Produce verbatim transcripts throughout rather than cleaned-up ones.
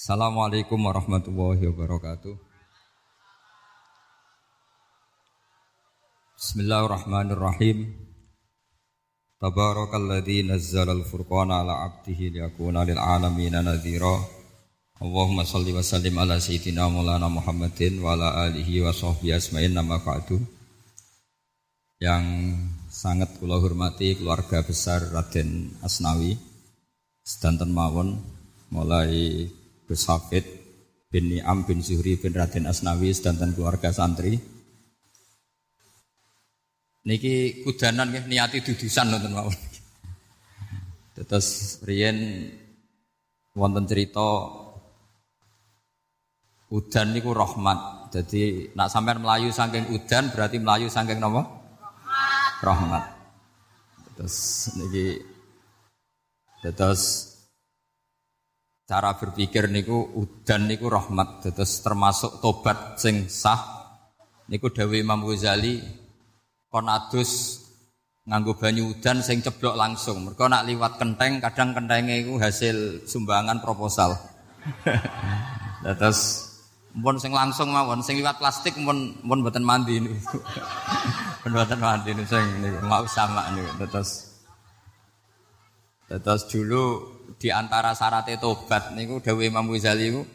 Assalamualaikum warahmatullahi wabarakatuh. Bismillahirrahmanirrahim. Tabarakalladzi nazzalal furqana ala 'abdihi liyakuna lil 'alamin nadhira. Allahumma shalli wa sallim ala sayyidina Maulana Muhammadin wa ala alihi wa sahbihi ajmain amma ba'du. Yang sangat kula hormati keluarga besar Raden Asnawi sedanten mawon mulai Gus Hafid bin Ni'am bin Zuhri bin Raden Asnawi sedanten keluarga santri. Niki kudanan nggih niati dudusan wonten mawon. Terus riyen wonten cerita udan niku rahmat. Jadi nak sampean melayu saking udan berarti melayu saking napa? Rahmat. Rahmat. Terus niki terus cara berpikir niku udan niku rahmat, terus termasuk tobat sing sah. Niku dawuh Imam Ghazali, kon adus nganggo banyu udan sing ceblok langsung. Mergo nak liwat kenteng, kadang kentenge iku hasil sumbangan proposal. Terus mun sing langsung mawon, sing liwat plastik mun mun mboten mandi niku. Mun mboten mandi niku sing niku mau sama niku. Terus terus dulu di antara syaratnya tobat niku dawuh Imam Ghazali niku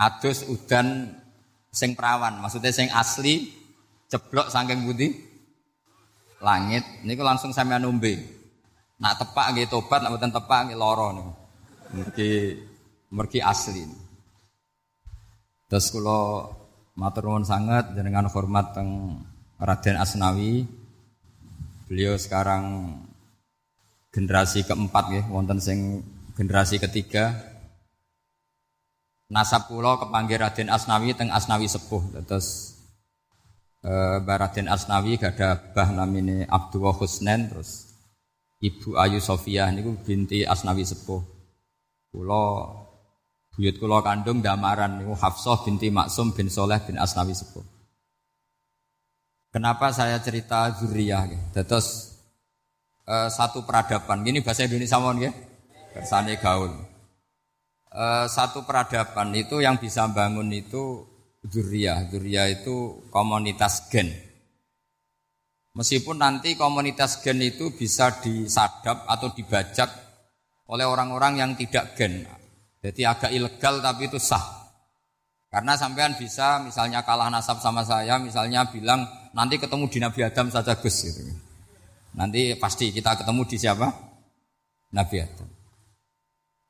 adus udan sing prawan, maksudnya sing asli ceblok saking pundi langit niku langsung sampean ombe. Nak tepak nggih tobat, nak mboten tepak nggih lara niku. Mergi mergi asli. Terus kula matur nuwun sanget jenengan hormat teng Raden Asnawi. Beliau sekarang generasi keempat nggih, wonten sing generasi ketiga. Nasab kula kepanggih Raden Asnawi teng Asnawi sepuh. Terus eh Raden Asnawi gadah bah namine Abdul Husnen, terus Ibu Ayu Sofiah niku binti Asnawi sepuh. Kula buyut kula kandung Damaran niku Hafshah binti Maksum bin Soleh bin Asnawi sepuh. Kenapa saya cerita zuriyah nggih? Terus Uh, satu peradaban, gini bahasa Indonesia mohon ya, kersane gaul. Uh, satu peradaban itu yang bisa bangun itu dzurriyah, dzurriyah itu komunitas gen. Meskipun nanti komunitas gen itu bisa disadap atau dibajak oleh orang-orang yang tidak gen, jadi agak ilegal tapi itu sah. Karena sampean bisa, misalnya kalah nasab sama saya, misalnya bilang nanti ketemu di Nabi Adam saja Gus gitu. Nanti pasti kita ketemu di siapa? Nabi Adam.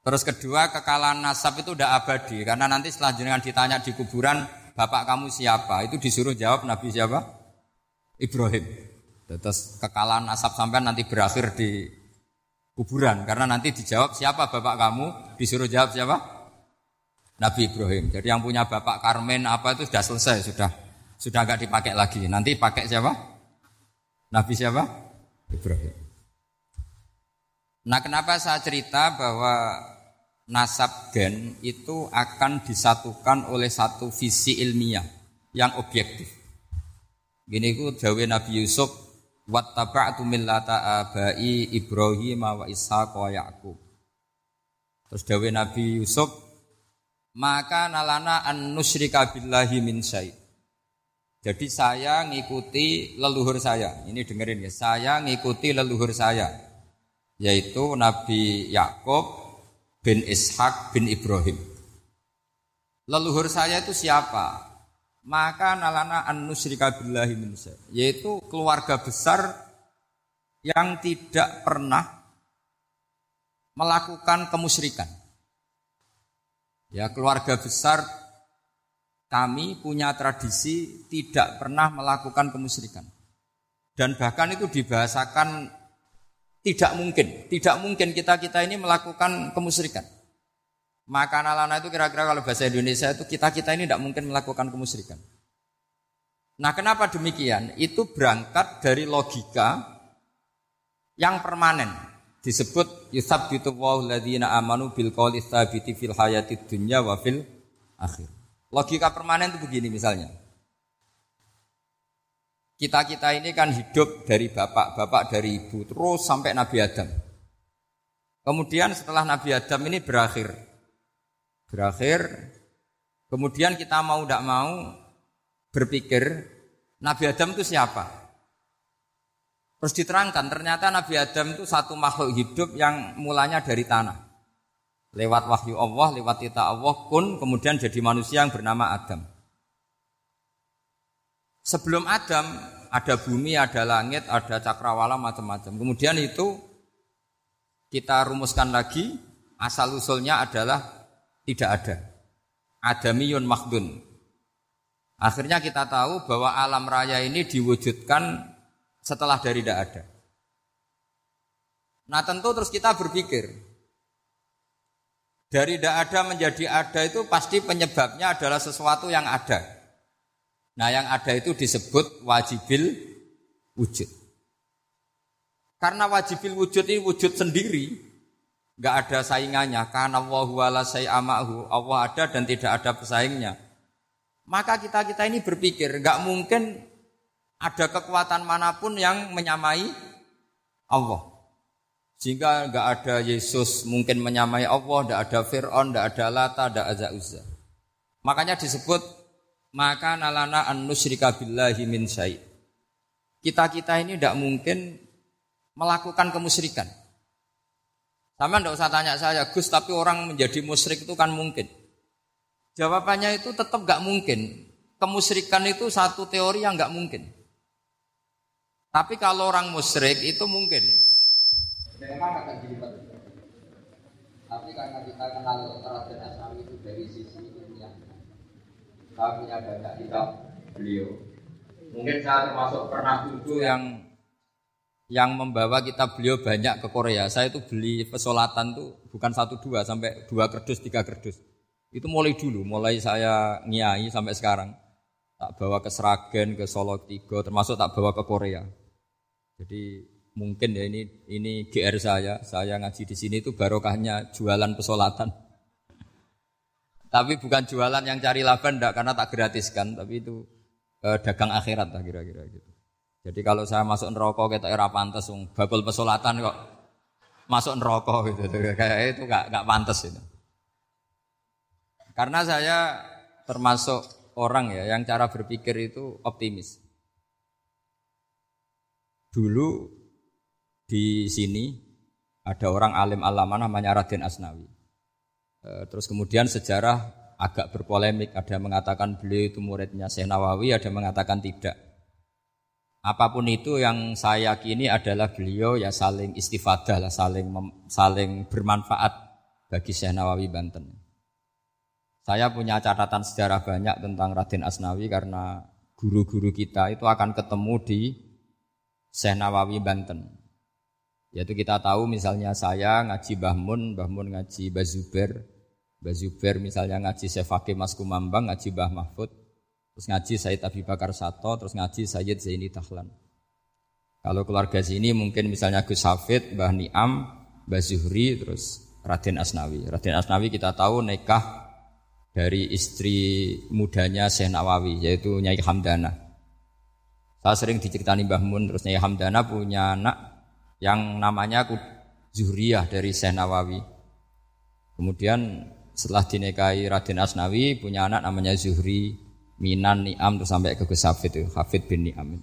Terus kedua, kekalahan nasab itu udah abadi. Karena nanti setelah jenengan ditanya di kuburan, bapak kamu siapa? Itu disuruh jawab Nabi siapa? Ibrahim. Terus kekalahan nasab sampai nanti berakhir di kuburan. Karena nanti dijawab siapa bapak kamu? Disuruh jawab siapa? Nabi Ibrahim. Jadi yang punya bapak Karmen apa itu sudah selesai. Sudah sudah nggak dipakai lagi. Nanti pakai siapa? Nabi siapa? Ibrahim. Nah, kenapa saya cerita bahwa nasab gen itu akan disatukan oleh satu visi ilmiah yang objektif. Gini ku dawuh Nabi Yusuf, wattaba'tu millata abai Ibrahim wa Ishaq wa Ya'kub. Terus dawuh Nabi Yusuf, maka nalana an nusyrika billahi min syai'. Jadi saya ngikuti leluhur saya. Ini dengerin ya. Saya ngikuti leluhur saya, yaitu Nabi Ya'kub bin Ishaq bin Ibrahim. Leluhur saya itu siapa? Maka nalana an nusyrika billahi min syai', yaitu keluarga besar yang tidak pernah melakukan kemusyrikan. Ya, keluarga besar kami punya tradisi tidak pernah melakukan kemusyrikan. Dan bahkan itu dibahasakan tidak mungkin. Tidak mungkin kita-kita ini melakukan kemusyrikan. Maka nalana itu kira-kira kalau bahasa Indonesia itu kita-kita ini tidak mungkin melakukan kemusyrikan. Nah, kenapa demikian? Itu berangkat dari logika yang permanen. Disebut yusabbitu wa'ul ladzina amanu bil qawli tsabiti fil hayatid dunya wa fil akhir. Logika permanen itu begini misalnya. Kita-kita ini kan hidup dari bapak, bapak dari ibu, terus sampai Nabi Adam. Kemudian setelah Nabi Adam ini berakhir. berakhir. Kemudian kita mau tidak mau berpikir Nabi Adam itu siapa? Terus diterangkan ternyata Nabi Adam itu satu makhluk hidup yang mulanya dari tanah. Lewat wahyu Allah, lewat tita Allah kun kemudian jadi manusia yang bernama Adam. Sebelum Adam ada bumi, ada langit, ada cakrawala macam-macam. Kemudian itu kita rumuskan lagi asal usulnya adalah tidak ada. Adamiyun makhdun. Akhirnya kita tahu bahwa alam raya ini diwujudkan setelah dari tidak ada. Nah tentu terus kita berpikir dari tidak ada menjadi ada itu pasti penyebabnya adalah sesuatu yang ada. Nah yang ada itu disebut wajibil wujud. Karena wajibil wujud ini wujud sendiri, nggak ada saingannya. Karena Allahu ala sayyamahu, Allah ada dan tidak ada pesaingnya. Maka kita-kita ini berpikir, enggak mungkin ada kekuatan manapun yang menyamai Allah. Sehingga enggak ada Yesus mungkin menyamai Allah, enggak ada Fir'aun, enggak ada Lata, enggak ada Uzza. Makanya disebut, maka nalana an nusyrika billahi min syai'. Kita-kita ini enggak mungkin melakukan kemusyrikan. Sama enggak usah tanya saya, Gus, tapi orang menjadi musyrik itu kan mungkin. Jawabannya itu tetap gak mungkin. Kemusyrikan itu satu teori yang gak mungkin. Tapi kalau orang musyrik itu mungkin. Memang akan dilipat. Tapi karena kita kenal Raden Asnawi itu dari sisi ilmiah. Saya punya banyak kitab beliau. Mungkin saya termasuk pernah dulu yang yang membawa kitab beliau banyak ke Korea. Saya itu beli pesolatan tuh bukan satu dua sampai dua kerdus tiga kerdus. Itu mulai dulu, mulai saya ngiayi sampai sekarang. Tak bawa ke Seragen, ke Solo tiga, termasuk tak bawa ke Korea. Jadi mungkin ya ini ini G R saya, saya ngaji di sini itu barokahnya jualan pesolatan. Tapi bukan jualan yang cari laba ndak karena tak gratiskan, tapi itu eh, dagang akhirat lah kira-kira gitu. Jadi kalau saya masuk neraka ketok ora pantes wong bakul pesolatan kok masuk neraka gitu. Kayak itu enggak enggak pantes itu. Karena saya termasuk orang ya yang cara berpikir itu optimis. Dulu di sini ada orang alim alama namanya Raden Asnawi. Terus kemudian sejarah agak berpolemik. Ada mengatakan beliau itu muridnya Syekh Nawawi, ada mengatakan tidak. Apapun itu yang saya yakini adalah beliau ya saling istifadah lah, saling mem- saling bermanfaat bagi Syekh Nawawi Banten. Saya punya catatan sejarah banyak tentang Raden Asnawi karena guru-guru kita itu akan ketemu di Syekh Nawawi Banten. Yaitu kita tahu misalnya saya ngaji Mbah Mun, Mbah Mun ngaji Mbah Zubair, Mbah Zubair misalnya ngaji Syekh Fakih Mas Kumambang, ngaji Mbah Mahfud, terus ngaji Sayyid Abi Bakar Sato, terus ngaji Sayyid Zaini Dahlan. Kalau keluarga sini mungkin misalnya Gus Hafid, Mbah Ni'am, Mbah Zuhri, terus Raden Asnawi. Raden Asnawi kita tahu nikah dari istri mudanya Syekh Nawawi, yaitu Nyai Hamdanah. Saya sering diceritani Mbah Mun, terus Nyai Hamdanah punya anak yang namanya Zuhriyah dari Syekh Nawawi. Kemudian setelah dinikahi Raden Asnawi, punya anak namanya Zuhri, Minan, Ni'am, terus sampai ke Gus Hafid, Hafid bin Ni'am.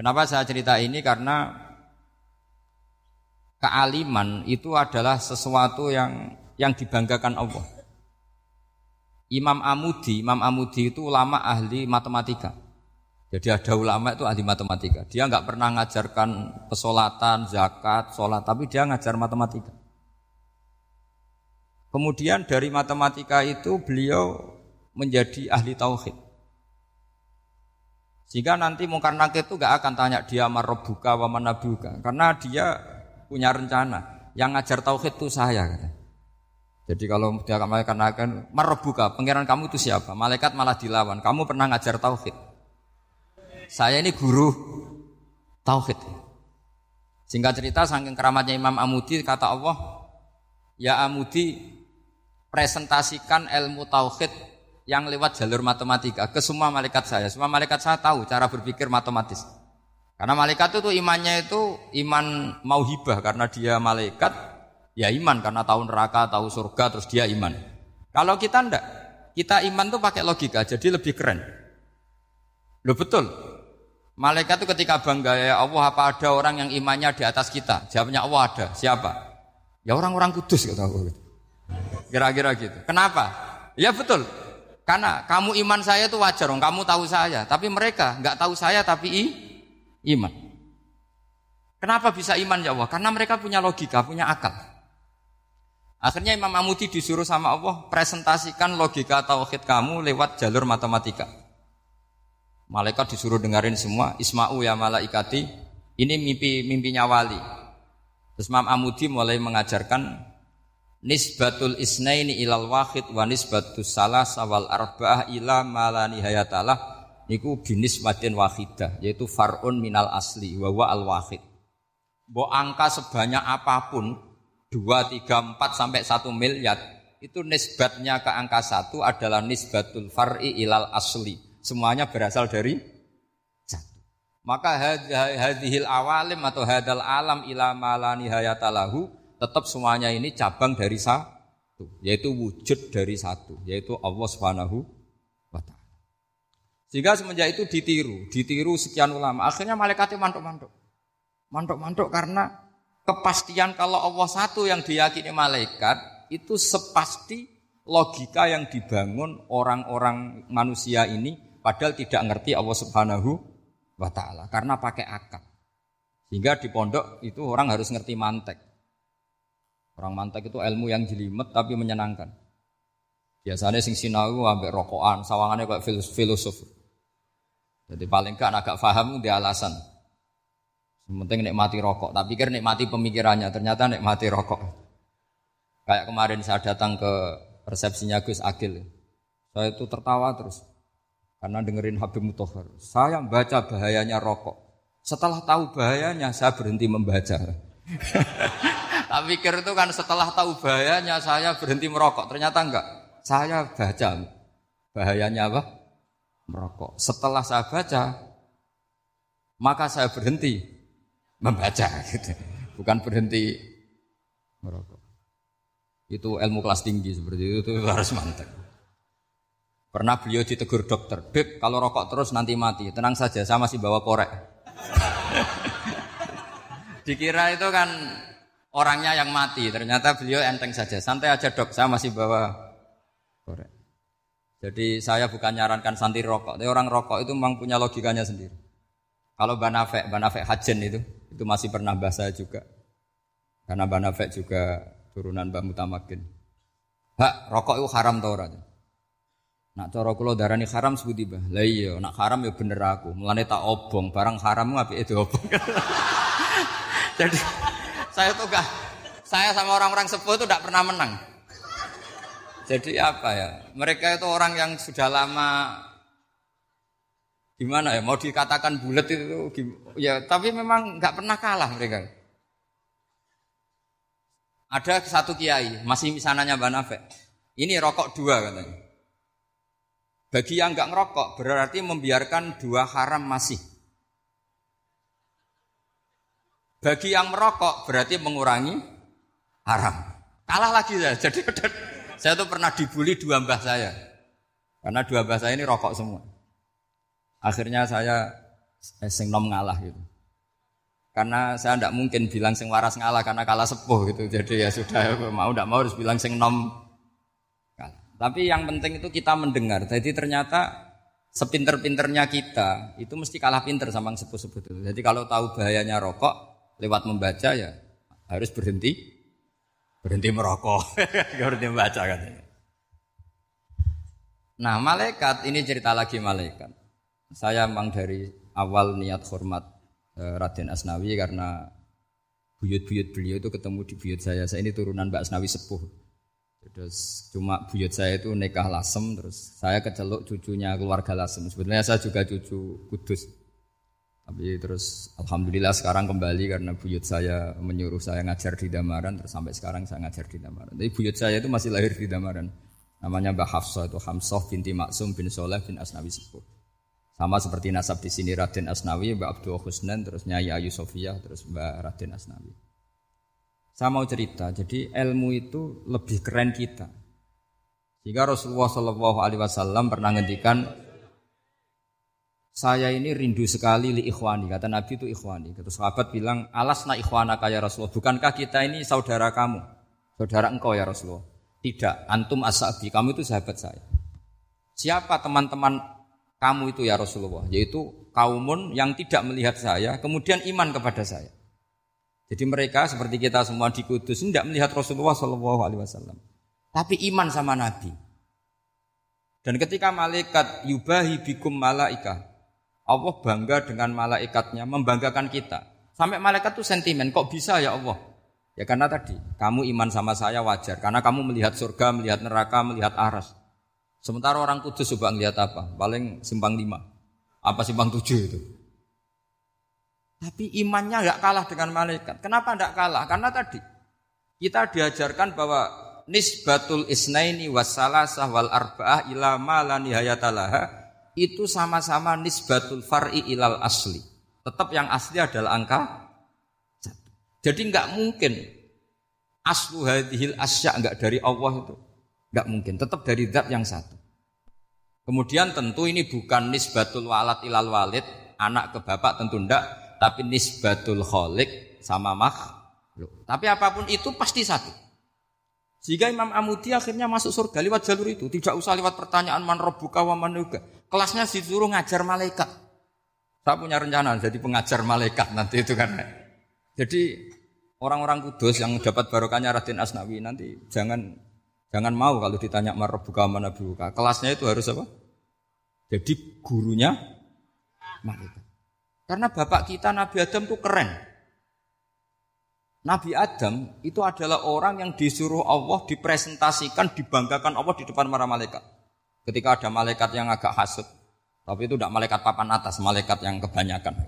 Kenapa saya cerita ini? Karena kealiman itu adalah sesuatu yang yang dibanggakan Allah. Imam Amidi, Imam Amidi itu ulama ahli matematika. Jadi ada ulama itu ahli matematika. Dia enggak pernah ngajarkan pesolatan, zakat, sholat, tapi dia ngajar matematika. Kemudian dari matematika itu beliau menjadi ahli tauhid. Sehingga nanti mungkar nakir itu enggak akan tanya dia marabbuka wa manabuka, karena dia punya rencana. Yang ngajar tauhid itu saya kata. Jadi kalau dia malaikat akan merebuka, pengiran kamu itu siapa? Malaikat malah dilawan. Kamu pernah ngajar tauhid. Saya ini guru tauhid. Singkat cerita, saking keramatnya Imam Amidi, kata Allah, ya Amidi, presentasikan ilmu tauhid yang lewat jalur matematika ke semua malaikat saya. Semua malaikat saya tahu cara berpikir matematis. Karena malaikat itu imannya itu iman mauhibah karena dia malaikat. Ya iman karena tahu neraka, tahu surga, terus dia iman. Kalau kita enggak, kita iman tuh pakai logika, jadi lebih keren. Loh betul. Malaikat itu ketika bangga, ya Allah apa ada orang yang imannya di atas kita? Jawabnya Allah ada. Siapa? Ya orang-orang kudus kata Allah. Kira-kira gitu. Kenapa? Ya betul. Karena kamu iman saya itu wajar, dong. Kamu tahu saya. Tapi mereka enggak tahu saya tapi i, iman. Kenapa bisa iman ya Allah? Karena mereka punya logika, punya akal. Akhirnya Imam Amidi disuruh sama Allah, presentasikan logika tauhid kamu lewat jalur matematika. Malaikat disuruh dengerin semua, isma'u ya malaikati, ini mimpi mimpinya wali. Terus Imam Amidi mulai mengajarkan nisbatul isnaini ilal wahid wa nisbatus salas awal arba'ah ila mala nihayatalah niku binisbatin wahidah, yaitu far'un minal asli wa wa al wahid. Bo angka sebanyak apapun dua, tiga, empat sampai satu miliar itu nisbatnya ke angka satu adalah nisbatul far'i ilal asli. Semuanya berasal dari satu. Maka hadhil awalim atau hadal alam ila ma la nihayata lahu, tetap semuanya ini cabang dari satu, yaitu wujud dari satu, yaitu Allah Subhanahu wa taala. Sehingga semenjak itu ditiru, ditiru sekian ulama. Akhirnya malaikatnya mantuk-mantuk. Mantuk-mantuk karena kepastian kalau Allah satu yang diyakini malaikat itu sepasti logika yang dibangun orang-orang manusia ini, padahal tidak ngerti Allah Subhanahu wa taala karena pakai akal. Sehingga di pondok itu orang harus ngerti mantek. Orang mantek itu ilmu yang jelimet tapi menyenangkan. Biasanya sing sinau ambek rokokan, sawangane kok filosof. Jadi paling gak agak paham di alasan. Penting nikmati rokok, tak pikir nikmati pemikirannya, ternyata nikmati rokok. Kayak kemarin saya datang ke resepsinya Gus Agil, saya itu tertawa terus karena dengerin Habib Mutohar. Saya baca bahayanya rokok. Setelah tahu bahayanya, saya berhenti membaca. Tak pikir itu kan setelah tahu bahayanya saya berhenti merokok. Ternyata enggak. Saya baca bahayanya apa? Merokok. Setelah saya baca, maka saya berhenti membaca, gitu. Bukan berhenti merokok. Itu ilmu kelas tinggi seperti itu, itu harus mantap. Pernah beliau ditegur dokter, Beb, kalau rokok terus nanti mati. Tenang saja, saya masih bawa korek. Dikira itu kan orangnya yang mati, ternyata beliau enteng saja. Santai aja dok, saya masih bawa korek. Jadi saya bukan nyarankan santri rokok, tapi orang rokok itu memang punya logikanya sendiri. Kalau Banafek, Banafek Hajen itu, itu masih pernah bahas saya juga. Karena Banafek juga turunan Mbah Mutamakin. Hak, rokok itu haram tau orang. Nak cara kula darani haram sebuti bah. Lah iya, nak haram ya bener aku. Mulane tak obong, barang haram apike diobong. Jadi saya tuh gak, saya sama orang-orang sepuh itu gak pernah menang. Jadi apa ya, mereka itu orang yang sudah lama. Gimana ya, mau dikatakan bulat itu ya, tapi memang gak pernah kalah mereka. Ada satu kiai, masih misananya Mbak Nafek, ini rokok dua katanya. Bagi yang gak ngerokok berarti membiarkan dua haram masih. Bagi yang merokok berarti mengurangi haram. Kalah lagi saya, jadi saya tuh pernah dibully dua mbah saya. Karena dua mbah saya ini rokok semua. Akhirnya saya eh, sing nom ngalah gitu. Karena saya tidak mungkin bilang sing waras ngalah karena kalah sepuh gitu. Jadi ya sudah mau tidak mau harus bilang sing nom kalah. Tapi yang penting itu kita mendengar. Jadi ternyata sepinter-pinternya kita itu mesti kalah pinter sama yang sepuh-sepuh itu. Jadi kalau tahu bahayanya rokok lewat membaca ya harus berhenti berhenti merokok, berhenti membaca katanya. Nah malaikat ini cerita lagi malaikat. Saya memang dari awal niat hormat eh, Raden Asnawi karena buyut-buyut beliau itu ketemu di buyut saya. Saya ini turunan Mbak Asnawi sepuh. Terus cuma buyut saya itu nikah Lasem, terus saya keceluk cucunya keluarga Lasem. Sebetulnya saya juga cucu Kudus. Tapi terus alhamdulillah sekarang kembali karena buyut saya menyuruh saya ngajar di Damaran, terus sampai sekarang saya ngajar di Damaran. Tapi buyut saya itu masih lahir di Damaran. Namanya Mbak Hafshah itu Hafshah binti Maksum bin Soleh bin Asnawi sepuh. Sama seperti nasab di sini Raden Asnawi, Mbak Abdul Husnan, terus Nyai Ayu Sofiah, terus Mbak Raden Asnawi. Saya mau cerita, jadi ilmu itu lebih keren kita. Sehingga Rasulullah Shallallahu Alaihi Wasallam pernah ngendikan, saya ini rindu sekali li ikhwani. Kata Nabi itu ikhwani. Terus sahabat bilang, alasna ikhwana kaya Rasulullah. Bukankah kita ini saudara kamu, saudara engkau ya Rasulullah? Tidak, antum ashabi, kamu itu sahabat saya. Siapa teman-teman kamu itu ya Rasulullah? Yaitu kaumun yang tidak melihat saya, kemudian iman kepada saya. Jadi mereka seperti kita semua di Kudus tidak melihat Rasulullah Shallallahu Alaihi Wasallam, tapi iman sama Nabi. Dan ketika malaikat yubahi bikum malaika, Allah bangga dengan malaikatnya, membanggakan kita. Sampai malaikat itu sentimen, kok bisa ya Allah? Ya karena tadi, kamu iman sama saya wajar. Karena kamu melihat surga, melihat neraka, melihat aras. Sementara orang Kudus coba melihat apa? Paling simpang lima. Apa simpang tujuh itu? Tapi imannya gak kalah dengan malaikat. Kenapa gak kalah? Karena tadi, kita diajarkan bahwa nisbatul isnaini wassalasah wal arba'ah ila ma la nihayata laha itu sama-sama nisbatul far'i ilal asli. Tetap yang asli adalah angka satu. Jadi enggak mungkin aslu hadhil asya enggak dari Allah itu. Enggak mungkin, tetap dari zat yang satu. Kemudian tentu ini bukan nisbatul walad ilal walid, anak ke bapak tentu enggak, tapi nisbatul khaliq sama makhluk. Tapi apapun itu pasti satu. Sehingga Imam Amidi akhirnya masuk surga lewat jalur itu. Tidak usah lewat pertanyaan man rabbuka wa man nuka. Kelasnya disuruh ngajar malaikat. Saya punya rencana jadi pengajar malaikat nanti itu kan. Jadi orang-orang Kudus yang dapat barokahnya Raden Asnawi nanti jangan jangan mau kalau ditanya man rabbuka wa man nuka. Kelasnya itu harus apa? Jadi gurunya malaikat. Karena bapak kita Nabi Adam itu keren. Nabi Adam itu adalah orang yang disuruh Allah, dipresentasikan, dibanggakan Allah di depan para malaikat. Ketika ada malaikat yang agak hasud, tapi itu tidak malaikat papan atas, malaikat yang kebanyakan.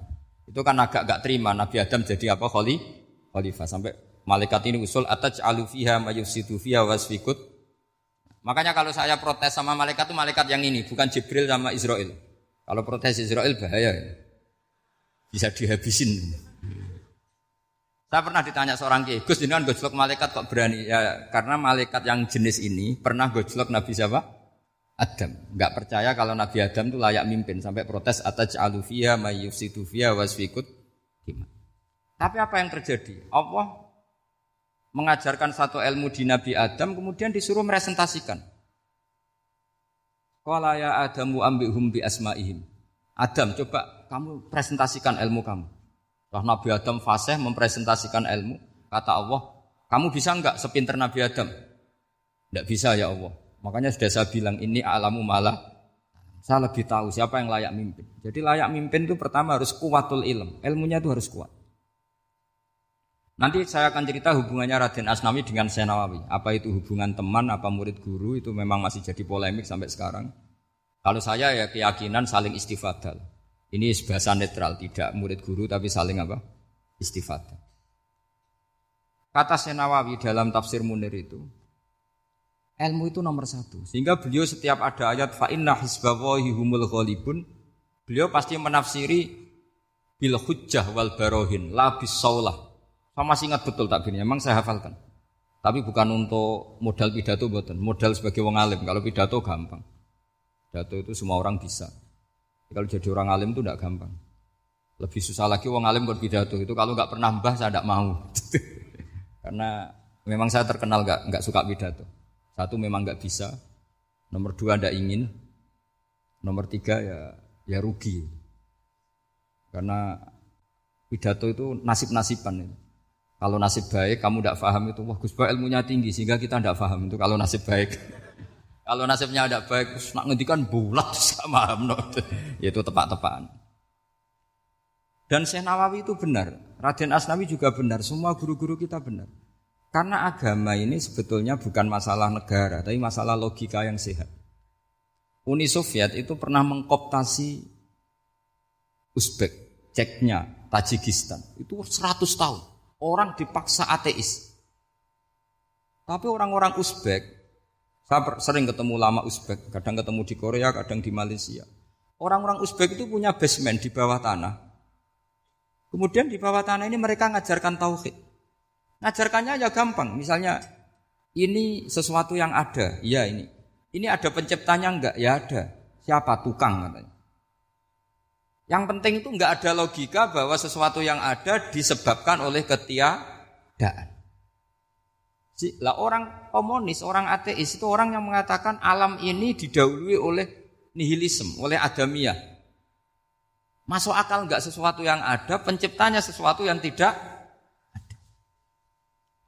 Itu kan agak enggak terima, Nabi Adam jadi apa? Khali, khalifah. Sampai malaikat ini usul, ataj'alu fiha mayufsidu fiha wasfikut. Makanya kalau saya protes sama malaikat itu malaikat yang ini, bukan Jibril sama Israel. Kalau protes Israel bahaya. Bisa dihabisin. Saya pernah ditanya seorang kiai, Gus jenengan gojlok malaikat kok berani? Ya karena malaikat yang jenis ini pernah gojlok Nabi siapa? Adam. Enggak percaya kalau Nabi Adam itu layak mimpin sampai protes ataj'alu fiha may yufsidu fiha wasfikut. Tapi apa yang terjadi? Allah mengajarkan satu ilmu di Nabi Adam kemudian disuruh meresentasikan. Qala ya Adamu ambihum bi asmaihim. Adam, coba kamu presentasikan ilmu kamu. Wah, Nabi Adam fasih mempresentasikan ilmu. Kata Allah, kamu bisa enggak sepinter Nabi Adam? Enggak bisa ya Allah. Makanya sudah saya bilang, ini alamu malah. Saya lebih tahu siapa yang layak mimpin. Jadi layak mimpin itu pertama harus kuwatul ilm. Ilmunya itu harus kuat. Nanti saya akan cerita hubungannya Raden Asnawi dengan Syekh Nawawi. Apa itu hubungan teman, apa murid guru, itu memang masih jadi polemik sampai sekarang. Kalau saya ya keyakinan saling istifadal. Ini bahasa netral, tidak murid guru tapi saling apa? Istifadah. Kata Syekh Nawawi dalam tafsir Munir itu, ilmu itu nomor satu. Sehingga beliau setiap ada ayat fa inna hizbawahi humul ghalibun, beliau pasti menafsiri bil hujjah wal barohin la bisaulah. Saya masih ingat betul takbirnya, memang saya hafalkan. Tapi bukan untuk modal pidato mboten, modal sebagai wong alim. Kalau pidato gampang. Pidato itu semua orang bisa. Kalau jadi orang alim itu tidak gampang. Lebih susah lagi orang alim buat pidato itu. Kalau nggak pernah mbah saya tidak mau. Karena memang saya terkenal nggak nggak suka pidato. Satu memang nggak bisa. Nomor dua tidak ingin. Nomor tiga ya ya rugi. Karena pidato itu nasib-nasiban. Kalau nasib baik kamu tidak paham itu. Wah Gus Bah ilmunya tinggi sehingga kita tidak paham itu. Kalau nasib baik. Kalau nasibnya tidak baik, terus nak ngendikan bulat sama amno, yaitu tepak-tepakan. Dan Syekh Nawawi itu benar, Raden Asnawi juga benar, semua guru-guru kita benar. Karena agama ini sebetulnya bukan masalah negara, tapi masalah logika yang sehat. Uni Soviet itu pernah mengkooptasi Uzbek, Ceknya, Tajikistan, itu seratus tahun. Orang dipaksa ateis. Tapi orang-orang Uzbek, saya sering ketemu ulama Uzbek, kadang ketemu di Korea, kadang di Malaysia. Orang-orang Uzbek itu punya basement di bawah tanah. Kemudian di bawah tanah ini mereka ngajarkan tauhid. Ngajarkannya ya gampang, misalnya ini sesuatu yang ada, ya ini. Ini ada penciptanya enggak? Ya ada. Siapa? Tukang katanya. Yang penting itu enggak ada logika bahwa sesuatu yang ada disebabkan oleh ketiadaan. Lah orang komunis, orang ateis itu orang yang mengatakan alam ini didahului oleh nihilisme, oleh adamiah. Masuk akal enggak sesuatu yang ada, penciptanya sesuatu yang tidak ada.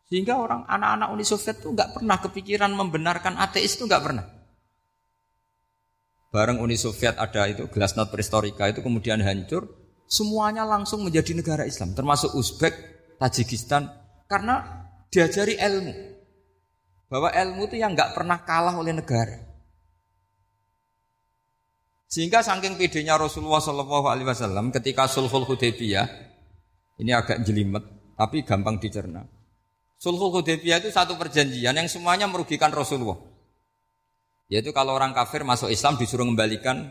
Sehingga orang anak-anak Uni Soviet itu enggak pernah kepikiran membenarkan ateis, itu enggak pernah. Bareng Uni Soviet ada itu glasnost perestroika itu kemudian hancur, semuanya langsung menjadi negara Islam, termasuk Uzbek, Tajikistan, karena diajari ilmu, bahwa ilmu itu yang gak pernah kalah oleh negara. Sehingga saking pedenya Rasulullah shallallahu alaihi wasallam ketika Sulhul Hudaybiyah, ini agak jelimet tapi gampang dicerna. Sulhul Hudaybiyah itu satu perjanjian yang semuanya merugikan Rasulullah, yaitu kalau orang kafir masuk Islam disuruh mengembalikan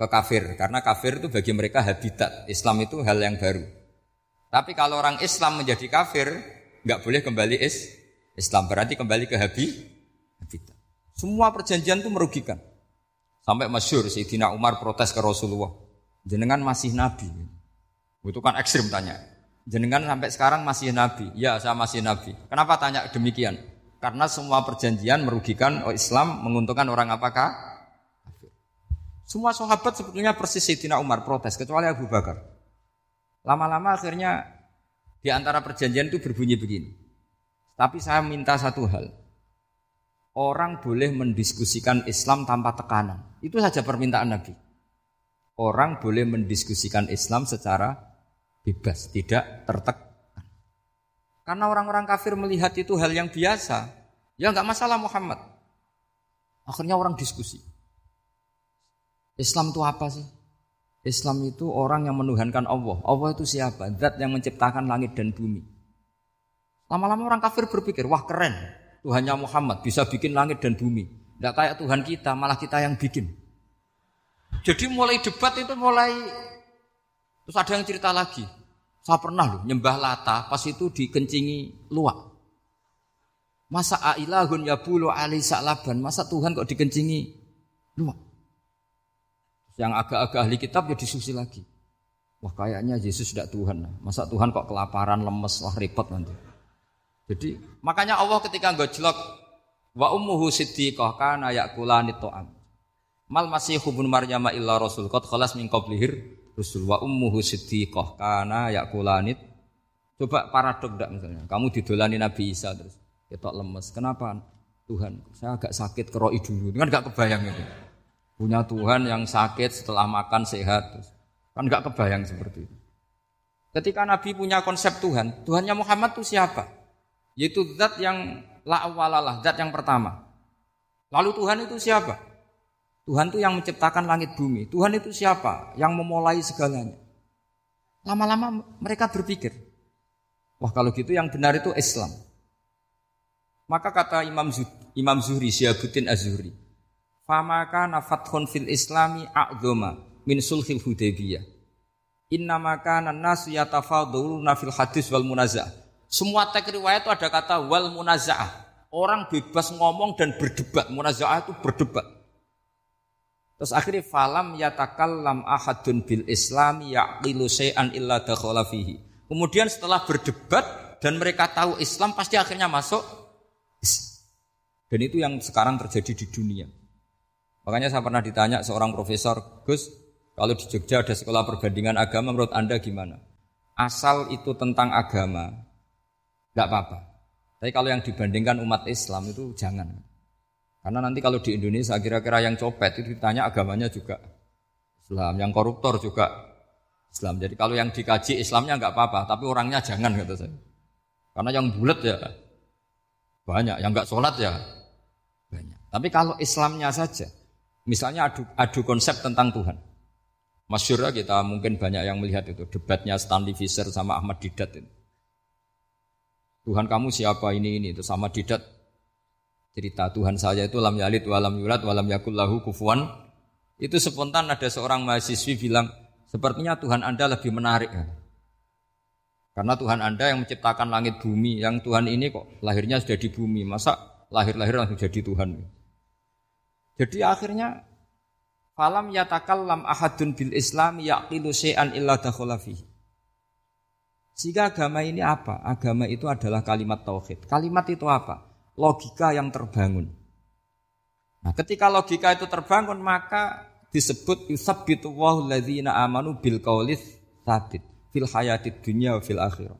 ke kafir, karena kafir itu bagi mereka habitat, Islam itu hal yang baru. Tapi kalau orang Islam menjadi kafir enggak boleh kembali is Islam, berarti kembali ke habi habitat. Semua perjanjian itu merugikan. Sampai masyhur Sayyidina Umar protes ke Rasulullah. Jenengan masih nabi. Itu kan ekstrim tanya. Jenengan sampai sekarang masih nabi. Ya, saya masih nabi. Kenapa tanya demikian? Karena semua perjanjian merugikan Islam, menguntungkan orang apakah? Semua sahabat sebetulnya persis Sayyidina Umar protes kecuali Abu Bakar. Lama-lama akhirnya di antara perjanjian itu berbunyi begini. Tapi saya minta satu hal. Orang boleh mendiskusikan Islam tanpa tekanan. Itu saja permintaan Nabi. Orang boleh mendiskusikan Islam secara bebas, tidak tertekan. Karena orang-orang kafir melihat itu hal yang biasa. Ya enggak masalah Muhammad. Akhirnya orang diskusi. Islam itu apa sih? Islam itu orang yang menuhankan Allah. Allah itu siapa? Zat yang menciptakan langit dan bumi. Lama-lama orang kafir berpikir, wah keren, Tuhannya Muhammad bisa bikin langit dan bumi. Tidak kayak Tuhan kita, malah kita yang bikin. Jadi mulai debat itu mulai. Terus ada yang cerita lagi. Saya pernah loh nyembah Lata, pas itu dikencingi luak. Masa a'ilahun yabulu alih sa'laban, masa Tuhan kok dikencingi luak? Yang agak-agak ahli kitab ya disusi lagi. Wah kayaknya Yesus tidak Tuhan. Masa Tuhan kok kelaparan, lemes, wah repot nanti. Jadi makanya Allah ketika ngejlok wa ummuhu siddiqah kana ya'kulani ta'am. Mal masihu ibnu Maryam illa rasul qad khalas min qablihir rusul wa ummuhu siddiqah kana ya'kulani. Coba paradok enggak misalnya. Kamu didolani Nabi Isa terus ketok lemes. Kenapa? Tuhan, saya agak sakit keroi dulu. Kan enggak kebayang itu. Punya Tuhan yang sakit setelah makan sehat. Kan enggak kebayang seperti itu. Ketika Nabi punya konsep Tuhan, Tuhannya Muhammad itu siapa? Yaitu zat yang la awalalah, zat yang pertama. Lalu Tuhan itu siapa? Tuhan itu yang menciptakan langit bumi. Tuhan itu siapa? Yang memulai segalanya. Lama-lama mereka berpikir, wah kalau gitu yang benar itu Islam. Maka kata Imam Imam Zuhri, Syabutin Az-Zuhri, fama kana fathun fil islami a'zama min sulhil hudaybiyah. Innama kana an-nasu yatafaduluna fil hadis wal munaza'ah. Semua teks riwayat itu ada kata wal munaza'ah. Orang bebas ngomong dan berdebat. Munaza'ah itu berdebat. Terus akhirnya falam yatakallam ahadun bil islami yaqilu syai'an illa dakhala fihi. Kemudian setelah berdebat dan mereka tahu Islam pasti akhirnya masuk. Dan itu yang sekarang terjadi di dunia. Makanya saya pernah ditanya seorang profesor, Gus, kalau di Jogja ada sekolah perbandingan agama, menurut Anda gimana? Asal itu tentang agama, enggak apa-apa. Tapi kalau yang dibandingkan umat Islam itu jangan. Karena nanti kalau di Indonesia kira-kira yang copet itu ditanya agamanya juga Islam, yang koruptor juga Islam. Jadi kalau yang dikaji Islamnya enggak apa-apa, tapi orangnya jangan, kata saya. Karena yang bulat ya banyak, yang enggak sholat ya banyak. Tapi kalau Islamnya saja, misalnya adu, adu konsep tentang Tuhan. Masyhur kita mungkin banyak yang melihat itu. Debatnya Stanley Fischer sama Ahmed Deedat itu. Tuhan kamu siapa ini ini. Terus Ahmed Deedat cerita Tuhan saya itu lam yalid wa lam yulad wa lam yakul lahu kufuwan. Itu spontan ada seorang mahasiswi bilang, sepertinya Tuhan Anda lebih menarik. Karena Tuhan Anda yang menciptakan langit bumi. Yang Tuhan ini kok lahirnya sudah di bumi. Masa lahir-lahir langsung jadi Tuhan. Jadi akhirnya falam yatakallam ahadun bil Islam yaqilu syai'an illa dakhala fihi. Sehingga agama ini apa? Agama itu adalah kalimat tauhid. Kalimat itu apa? Logika yang terbangun. Nah, ketika logika itu terbangun maka disebut yusabbitu walladzina amanu bil qaulis tsabit fil hayatid dunya wa fil akhirah.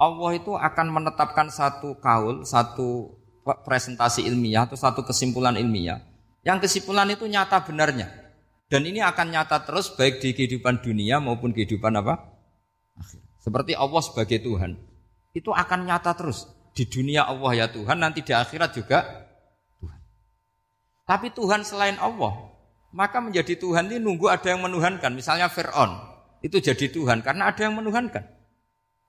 Allah itu akan menetapkan satu kaul, satu presentasi ilmiah atau satu kesimpulan ilmiah. Yang kesimpulan itu nyata benarnya. Dan ini akan nyata terus baik di kehidupan dunia maupun kehidupan apa? Akhir. Seperti Allah sebagai Tuhan. Itu akan nyata terus. Di dunia Allah ya Tuhan, nanti di akhirat juga Tuhan. Tapi Tuhan selain Allah, maka menjadi Tuhan ini nunggu ada yang menuhankan. Misalnya Fir'aun, itu jadi Tuhan karena ada yang menuhankan.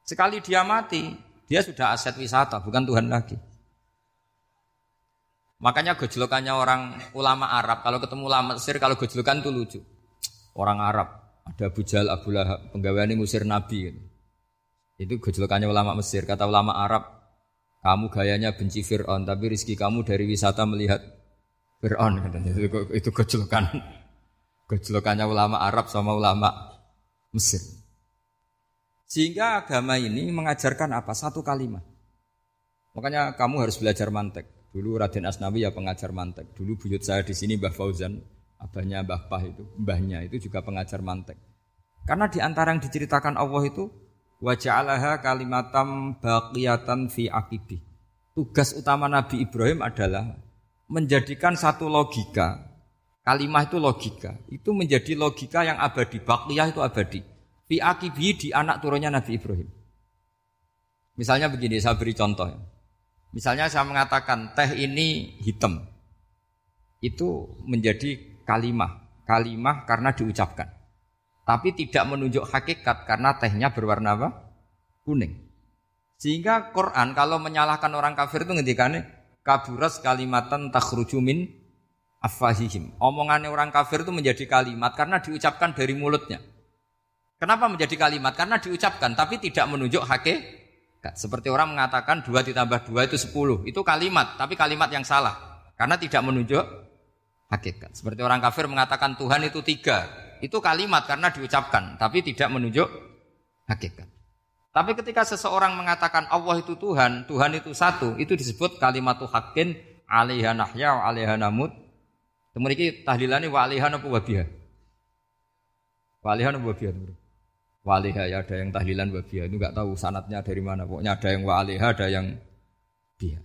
Sekali dia mati, dia sudah aset wisata, bukan Tuhan lagi. Makanya gojlokannya orang ulama Arab, kalau ketemu ulama Mesir, kalau gojlokan itu lucu. Orang Arab, ada Abu Jahal, Abu Lahab, penggaweane ngusir Nabi. Gitu. Itu gojlokannya ulama Mesir, kata ulama Arab, kamu gayanya benci Fir'aun, tapi rizki kamu dari wisata melihat Fir'aun. Itu gejolokan. Gejolokannya ulama Arab sama ulama Mesir. Sehingga agama ini mengajarkan apa? Satu kalimat. Makanya kamu harus belajar mantek. Dulu Raden Asnawi ya pengajar mantek. Dulu buyut saya di sini Mbah Fauzan, abahnya Mbah Pah itu, mbahnya itu juga pengajar mantek. Karena di antara yang diceritakan Allah itu wa ja'alaha kalimatam baqiyatan fi aqibi. Tugas utama Nabi Ibrahim adalah menjadikan satu logika. Kalimah itu logika. Itu menjadi logika yang abadi. Baqiyah itu abadi. Fi aqibi di anak turunnya Nabi Ibrahim. Misalnya begini, saya beri contoh. Misalnya saya mengatakan teh ini hitam. Itu menjadi kalimah. Kalimah karena diucapkan. Tapi tidak menunjuk hakikat karena tehnya berwarna apa? Kuning. Sehingga Quran kalau menyalahkan orang kafir itu ngendikane kaburas kalimatan takhruju min afwahihim. Omongannya orang kafir itu menjadi kalimat karena diucapkan dari mulutnya. Kenapa menjadi kalimat? Karena diucapkan tapi tidak menunjuk hakikat. Seperti orang mengatakan dua ditambah dua itu sepuluh. Itu kalimat, tapi kalimat yang salah karena tidak menunjuk hakikat. Seperti orang kafir mengatakan Tuhan itu tiga. Itu kalimat karena diucapkan, tapi tidak menunjuk hakikat. Tapi ketika seseorang mengatakan Allah itu Tuhan, Tuhan itu satu, itu disebut kalimatu haqqin 'alaiha nahya wa 'alaiha namut. Temen iki tahlilane wa 'alaiha napa wa biha. Wa 'alaiha napa wa biha. Wa 'alaiha ya ada yang tahlilan wa biha, itu enggak tahu sanadnya dari mana. Pokoknya ada yang wa 'alaiha, ada yang biha.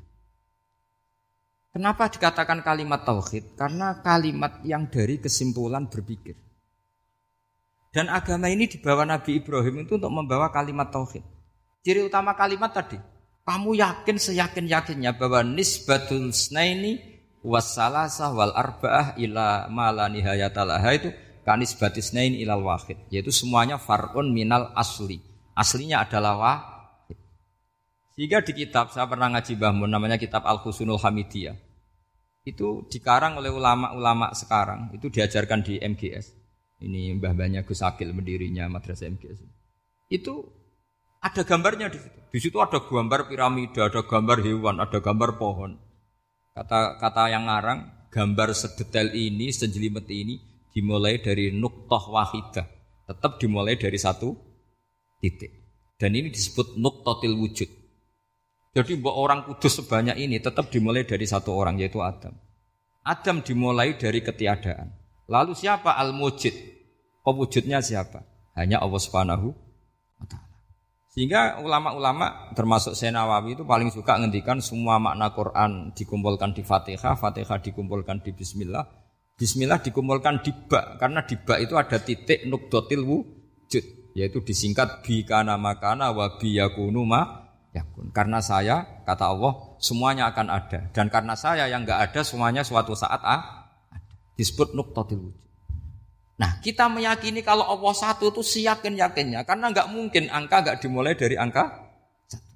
Kenapa dikatakan kalimat tauhid? Karena kalimat yang dari kesimpulan berpikir. Dan agama ini dibawa Nabi Ibrahim itu untuk membawa kalimat tauhid. Ciri utama kalimat tadi, kamu yakin seyakin-yakinnya bahwa nisbatul snaini wassalasah wal arba'ah ila ma la nihayata laha itu kanisbatis snain ilal wahid, yaitu semuanya far'un minal asli. Aslinya adalah wahid. Sehingga di kitab saya pernah ngaji Mbah Mun namanya kitab Al-Husunul Hamidiyah. Itu dikarang oleh ulama-ulama sekarang, itu diajarkan di M G S. Ini mbah-mbahnya Gus Akil pendirinya Madrasah M G S. Itu ada gambarnya di situ. Di situ ada gambar piramida, ada gambar hewan, ada gambar pohon. Kata-kata yang ngarang, gambar sedetail ini, sejelimet ini dimulai dari nuqtah wahidah. Tetap dimulai dari satu titik. Dan ini disebut nuqtatil wujud. Jadi mbok orang Kudus sebanyak ini tetap dimulai dari satu orang yaitu Adam. Adam dimulai dari ketiadaan. Lalu siapa al-mujid? Pewujudnya siapa? Hanya Allah Subhanahu wa ta'ala. Sehingga ulama-ulama termasuk Syekh Nawawi itu paling suka ngendikan semua makna Quran dikumpulkan di Fatihah, Fatihah dikumpulkan di Bismillah, Bismillah dikumpulkan di Ba, karena di Ba itu ada titik nuqtatil wujud, yaitu disingkat bi kana makana wa bi yakunu ma yakun. Karena saya, kata Allah, semuanya akan ada. Dan karena saya yang enggak ada semuanya suatu saat ah disebut nuqtatil wujud. Nah, kita meyakini kalau Allah satu itu seyakin-yakinnya karena enggak mungkin angka enggak dimulai dari angka satu.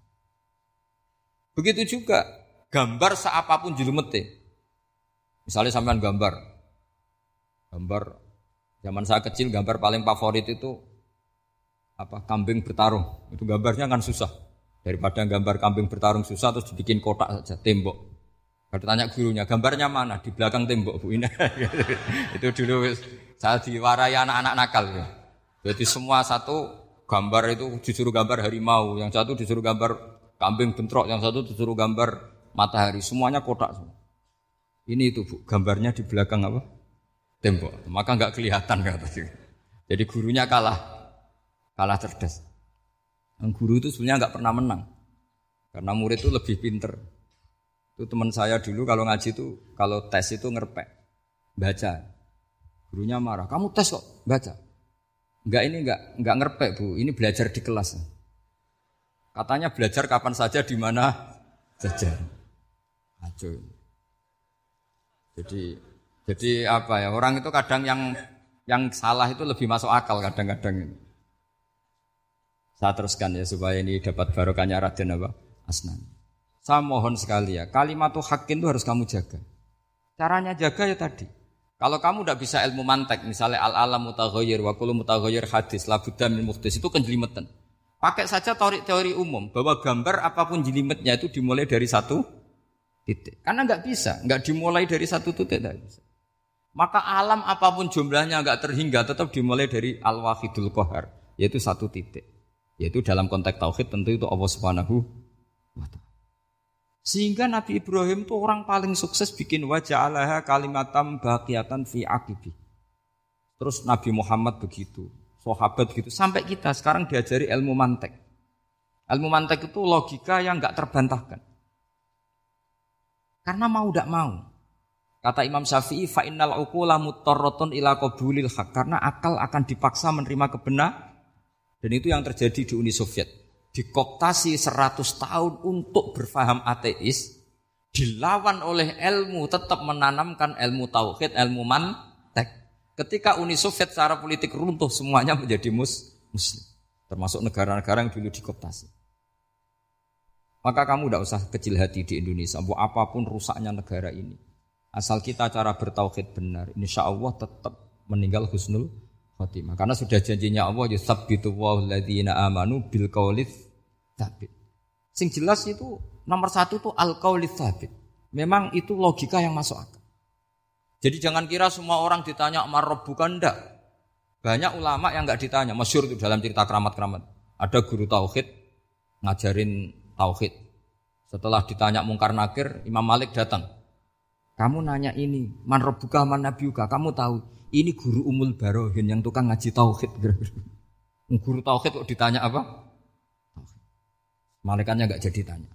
Begitu juga gambar seapapun julumetnya. Misalnya sampean gambar. Gambar zaman saya kecil gambar paling favorit itu apa? Kambing bertarung. Itu gambarnya kan susah. Daripada gambar kambing bertarung susah terus dibikin kotak saja, tembok. Kalau tanya gurunya, gambarnya mana? Di belakang tembok Bu Ina. Itu dulu saya diwarai anak-anak nakal. Jadi semua satu gambar itu disuruh gambar harimau, yang satu disuruh gambar kambing bentrok, yang satu disuruh gambar matahari. Semuanya kotak. Ini itu Bu, gambarnya di belakang apa? Tembok. Maka enggak kelihatan kata. Jadi gurunya kalah. Kalah cerdas. Yang guru itu sebenarnya enggak pernah menang. Karena murid itu lebih pinter. Itu teman saya dulu kalau ngaji itu, kalau tes itu ngerpek, baca. Gurunya marah, kamu tes kok, baca. Enggak ini enggak, enggak ngerpek Bu, ini belajar di kelas. Katanya belajar kapan saja, di mana saja. Aduh. Jadi, jadi apa ya, orang itu kadang yang yang salah itu lebih masuk akal kadang-kadang ini. Saya teruskan ya supaya ini dapat barokahnya Raden apa? Asnawi. Saya mohon sekali ya, kalimat hakin itu harus kamu jaga. Caranya jaga ya tadi. Kalau kamu tidak bisa ilmu mantek, misalnya al-alam mutaghayyir wa kullu mutaghayyir hadis la budda min muhdits, itu kenjelimetan. Pakai saja teori-teori umum bahwa gambar apapun jelimetnya itu dimulai dari satu titik. Karena enggak bisa, enggak dimulai dari satu titik enggak bisa. Maka alam apapun jumlahnya enggak terhingga tetap dimulai dari al-wahidul qahar, yaitu satu titik. Yaitu dalam konteks tauhid tentu itu Allah Subhanahu wa ta'ala. Sehingga Nabi Ibrahim itu orang paling sukses bikin waja'alaha kalimatam baqiyatan fi aqibi. Terus Nabi Muhammad begitu, sahabat begitu, sampai kita sekarang diajari ilmu mantek. Ilmu mantek itu logika yang enggak terbantahkan. Karena mau enggak mau. Kata Imam Syafi'i fa innal uqula mutarratun ila qabulil haq, karena akal akan dipaksa menerima kebenaran. Dan itu yang terjadi di Uni Soviet. Dikooptasi seratus tahun untuk berfaham ateis, dilawan oleh ilmu, tetap menanamkan ilmu tauhid, ilmu mantek. Ketika Uni Soviet secara politik runtuh, semuanya menjadi mus, muslim. Termasuk negara-negara yang dulu dikooptasi. Maka kamu tidak usah kecil hati di Indonesia, bahwa apapun rusaknya negara ini. Asal kita cara bertauhid benar, insya Allah tetap meninggal husnul khotimah. Karena sudah janjinya Allah yusabbitu walladzina amanu bil qaulil tsabit. Sing jelas itu nomor satu itu al qaulil tsabit. Memang itu logika yang masuk akal. Jadi jangan kira semua orang ditanya marrob bukan ndak. Banyak ulama yang enggak ditanya, masyhur itu dalam cerita keramat-keramat. Ada guru tauhid ngajarin tauhid. Setelah ditanya mungkar nakir, Imam Malik datang. Kamu nanya ini, marrob buka man nabiyuka, kamu tahu? Ini guru Umul Barohin yang tukang ngaji tauhid. Guru tauhid kok ditanya apa? Malaikatnya enggak jadi tanya.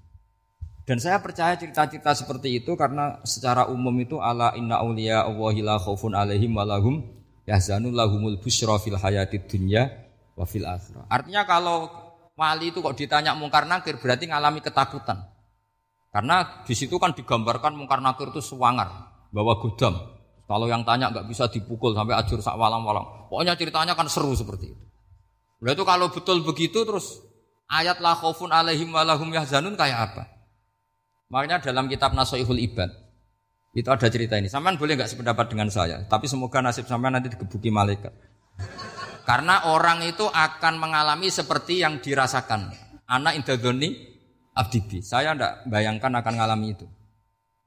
Dan saya percaya cerita-cerita seperti itu karena secara umum itu ala inna auliya Allahi la khaufun alaihim wa lahum yahzanun lahumul busyra fil hayatid dunya wa fil akhirah. Artinya kalau wali itu kok ditanya mungkar nakir berarti ngalami ketakutan. Karena di situ kan digambarkan mungkar nakir itu sewangar, bawa godam. Kalau yang tanya enggak bisa dipukul sampai ajur sak walang-walang. Pokoknya ceritanya kan seru seperti itu. Udah itu kalau betul begitu terus ayat la khaufun alaihim wa lahum yahzanun kayak apa? Makanya dalam kitab Nasaihul Ibad itu ada cerita ini. Sampean boleh enggak sependapat dengan saya, tapi semoga nasib sampean nanti digebuki malaikat. Karena orang itu akan mengalami seperti yang dirasakan. Ana indadzoni abdi. Saya enggak bayangkan akan mengalami itu.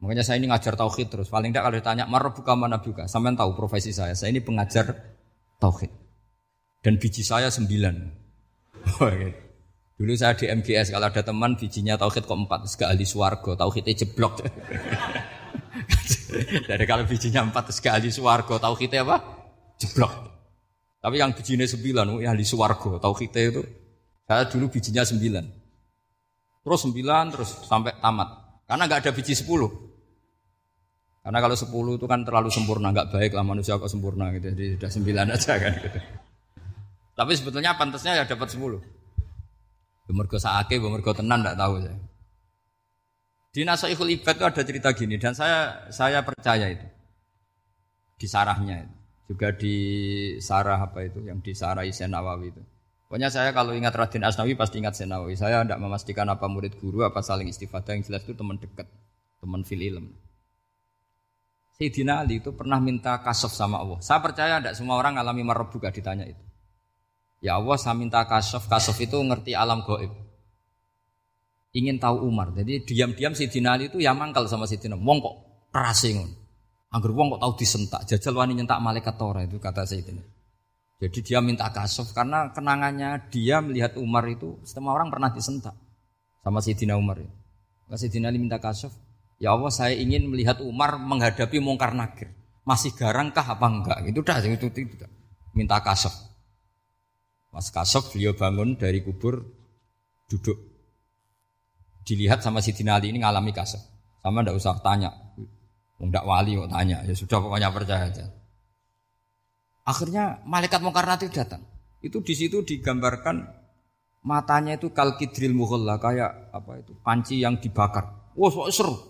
Makanya saya ini ngajar tauhid terus. Paling tidak kalau ditanya marbuka mana buka, sampean tahu profesi saya. Saya ini pengajar tauhid. Dan biji saya sembilan. Dulu saya di M G S kalau ada teman bijinya tauhid kok empat, terus gak ahli swarga, tauhidnya jeblok. Dari kalau bijinya empat terus gak ahli swarga, tauhidnya apa? Jeblok. Tapi yang bijinya sembilan, oh ya ahli swarga, tauhidnya itu. Saya dulu bijinya sembilan. Terus sembilan terus sampai tamat. Karena enggak ada biji sepuluh. Karena kalau sepuluh itu kan terlalu sempurna, enggak baik lah manusia kok sempurna gitu. Jadi sudah sembilan aja kan gitu. Tapi sebetulnya pantasnya ya dapat sepuluh. Mergo saake, mergo tenan enggak tahu saya. Di Nasaihul Ibad itu ada cerita gini dan saya saya percaya itu. Di sarahnya itu. Juga di sarah apa itu yang di sarah Syekh Nawawi itu. Pokoknya saya kalau ingat Raden Asnawi pasti ingat Syekh Nawawi. Saya tidak memastikan apa murid guru, apa saling istifadah. Yang jelas itu teman dekat, teman fil ilm. Sayyidina Ali itu pernah minta kasyaf sama Allah. Saya percaya tidak semua orang alami marbuka ditanya itu. Ya Allah, saya minta kasyaf. Kasyaf itu ngerti alam gaib. ingin tahu Umar. Jadi diam-diam Sayyidina Ali itu ya mangkal sama Sayyidina Umar. Wong kok kerasingun. Anggur wong kok tahu disentak. Jajal wani nyentak malaikat Tora itu kata Sayyidina. Jadi dia minta kasuf karena kenangannya dia melihat Umar itu semua orang pernah disentak sama Sayyidina Umar. Maka Sayyidina Ali minta kasuf. Ya Allah, saya ingin melihat Umar menghadapi mungkar nakir. Masih garangkah apa enggak? Itu dah, itu tidak. Minta kasaf. Mas kasaf beliau bangun dari kubur, duduk. Dilihat sama Sayyidina Ali ini ngalami kasaf. Sama enggak usah tanya. Enggak wali kok tanya. Ya sudah pokoknya percaya aja. Akhirnya malaikat mungkar nakir datang. Itu di situ digambarkan matanya itu kal kidril mughalla, kayak apa itu? Panci yang dibakar. Wah, wow, seru.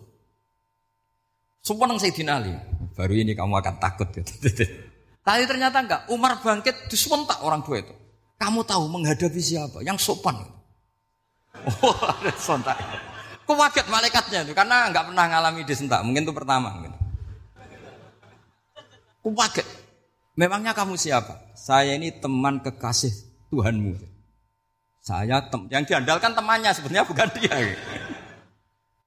Sumpah Sayyidina Ali, baru ini kamu akan takut. Tapi ternyata enggak, Umar bangkit disentak orang dua itu. Kamu tahu menghadapi siapa? Yang sopan. Oh, ada sentak. Kok kaget malaikatnya itu karena enggak pernah ngalami disentak. Mungkin itu pertama. Kok kaget. Memangnya kamu siapa? Saya ini teman kekasih Tuhanmu. Saya tem- yang diandalkan temannya sebenarnya bukan dia.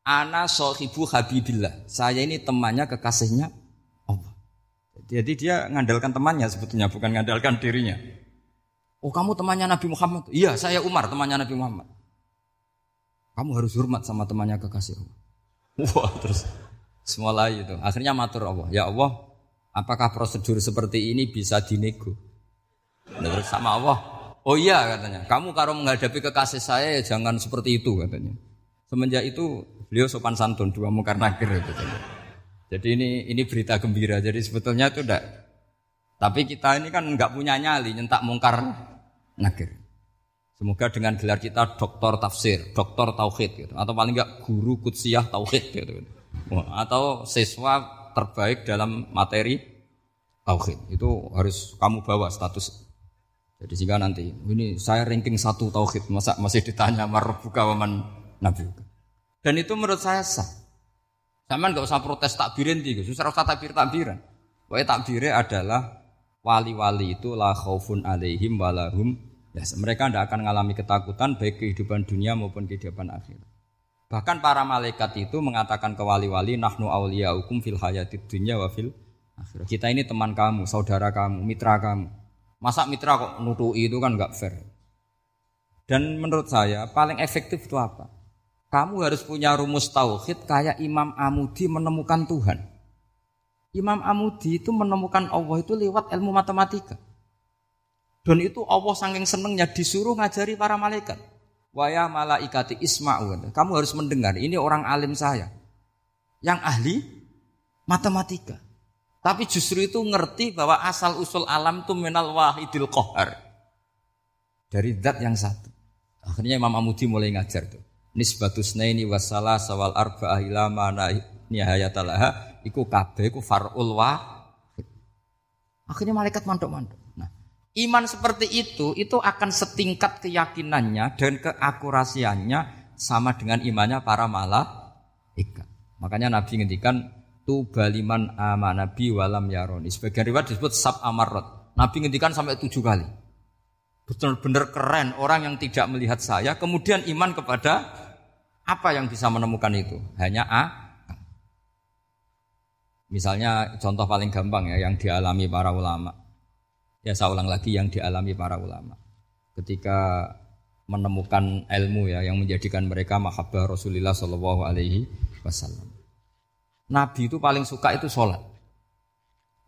Ana sahibu habibillah. Saya ini temannya kekasihnya Allah. Jadi dia ngandalkan temannya sebetulnya, bukan ngandalkan dirinya. Oh, kamu temannya Nabi Muhammad? Iya, saya Umar, temannya Nabi Muhammad. Kamu harus hormat sama temannya kekasih Allah. Wah, terus semua lain itu. Akhirnya matur Allah. Ya Allah, apakah prosedur seperti ini bisa dinego? Terus sama Allah. Oh iya katanya. Kamu kalau menghadapi kekasih saya ya jangan seperti itu katanya. Semenjak itu beliau sopan santun dua mungkar nakir gitu. Jadi ini ini berita gembira. Jadi sebetulnya itu enggak. Tapi kita ini kan enggak punya nyali nyentak mungkar nakir. Semoga dengan gelar kita doktor tafsir, doktor tauhid gitu, atau paling enggak guru kutsiyah tauhid gitu. Atau siswa terbaik dalam materi tauhid. Itu harus kamu bawa status. Jadi sehingga nanti ini saya ranking satu tauhid, masa masih ditanya marbuka waman nabi. Dan itu menurut saya sah. Zaman enggak usah protes takbirin gitu. Susah usah takbir-takbiran. Pokoknya takbirnya adalah wali-wali itu la khaufun alaihim walahum. Ya, mereka enggak akan mengalami ketakutan baik kehidupan dunia maupun kehidupan akhirat. Bahkan para malaikat itu mengatakan ke wali-wali nahnu auliyaukum fil hayatid dunya wa fil akhirah. Kita ini teman kamu, saudara kamu, mitra kamu. Masa mitra kok nutu'i itu kan enggak fair. Dan menurut saya paling efektif itu apa? Kamu harus punya rumus tauhid kayak Imam Amidi menemukan Tuhan. Imam Amidi itu menemukan Allah itu lewat ilmu matematika. Dan itu Allah saking senengnya disuruh ngajari para malaikat. Wa ya malaikati isma'u. Kamu harus mendengar, ini orang alim saya. Yang ahli matematika. Tapi justru itu ngerti bahwa asal-usul alam itu minal wahidil qahar. Dari zat yang satu. Akhirnya Imam Amidi mulai ngajar tuh. Nisbatusnaini wasalah sawal arba'ah ila mana nihayatalaha iku kabeh iku far'ul wahid. Akhirnya malaikat mandok-mandok. Nah, iman seperti itu itu akan setingkat keyakinannya dan keakurasiannya sama dengan imannya para malaikat. Makanya Nabi ngendikan tu baliman amana bi walam yaroni. Sebagian riwayat disebut sab amarrat. Nabi ngendikan sampai tujuh kali. Benar-benar keren orang yang tidak melihat saya kemudian iman kepada apa yang bisa menemukan itu hanya A. Misalnya contoh paling gampang ya yang dialami para ulama. Ya saya ulang lagi yang dialami para ulama ketika menemukan ilmu ya yang menjadikan mereka mahabbah Rasulullah Shallallahu Alaihi Wasallam. Nabi itu paling suka itu sholat.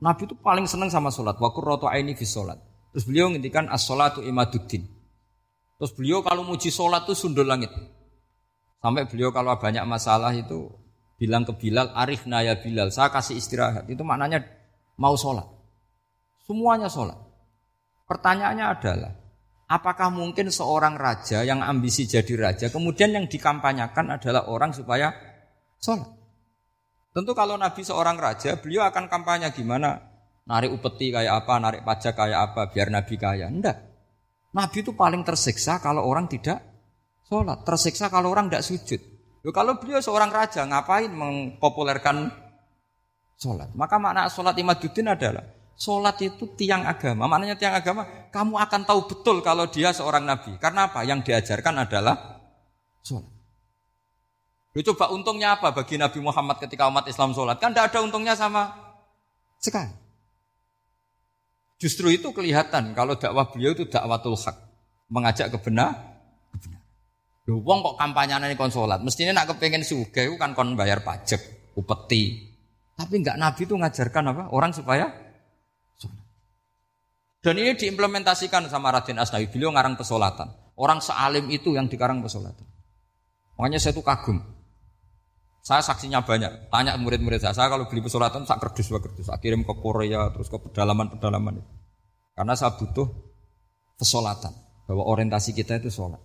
Nabi itu paling senang sama sholat. Wa qurratu aini fi sholat. Terus beliau ngendikan as-sholatu imaduddin. Terus beliau kalau muji sholat itu sundul langit. Sampai beliau kalau banyak masalah itu bilang ke Bilal, arifna ya Bilal, saya kasih istirahat. Itu maknanya mau sholat. Semuanya sholat. Pertanyaannya adalah, apakah mungkin seorang raja yang ambisi jadi raja, kemudian yang dikampanyakan adalah orang supaya sholat? Tentu kalau Nabi seorang raja, beliau akan kampanye gimana? Narik upeti kayak apa, narik pajak kayak apa, biar Nabi kaya. Enggak. Nabi itu paling tersiksa kalau orang tidak sholat. Tersiksa kalau orang tidak sujud. Loh, kalau beliau seorang raja, ngapain mempopulerkan sholat? Maka makna sholat imaduddin adalah, sholat itu tiang agama. Maknanya tiang agama, kamu akan tahu betul kalau dia seorang Nabi. Karena apa? Yang diajarkan adalah sholat. Lu coba untungnya apa bagi Nabi Muhammad ketika umat Islam sholat? Kan tidak ada untungnya sama sekali. Justru itu kelihatan kalau dakwah beliau itu dakwatul haq, mengajak ke benar. Lu wong kok kampanyane kon sholat? Mestinya nak kepengen sugih kan kon bayar pajak, upeti. Tapi enggak, Nabi itu ngajarkan apa? Orang supaya sholat. Dan ini diimplementasikan sama Raden Asnawi. Beliau ngarang pesolatan. Orang sealim itu yang dikarang pesolatan. Makanya saya itu kagum. Saya saksinya banyak. Tanya murid-murid saya, saya kalau beli pesolatan saya kerdus saya kerdus. Saya kirim ke Korea, terus ke pedalaman-pedalaman itu. Karena saya butuh pesolatan, bahwa orientasi kita itu sholat.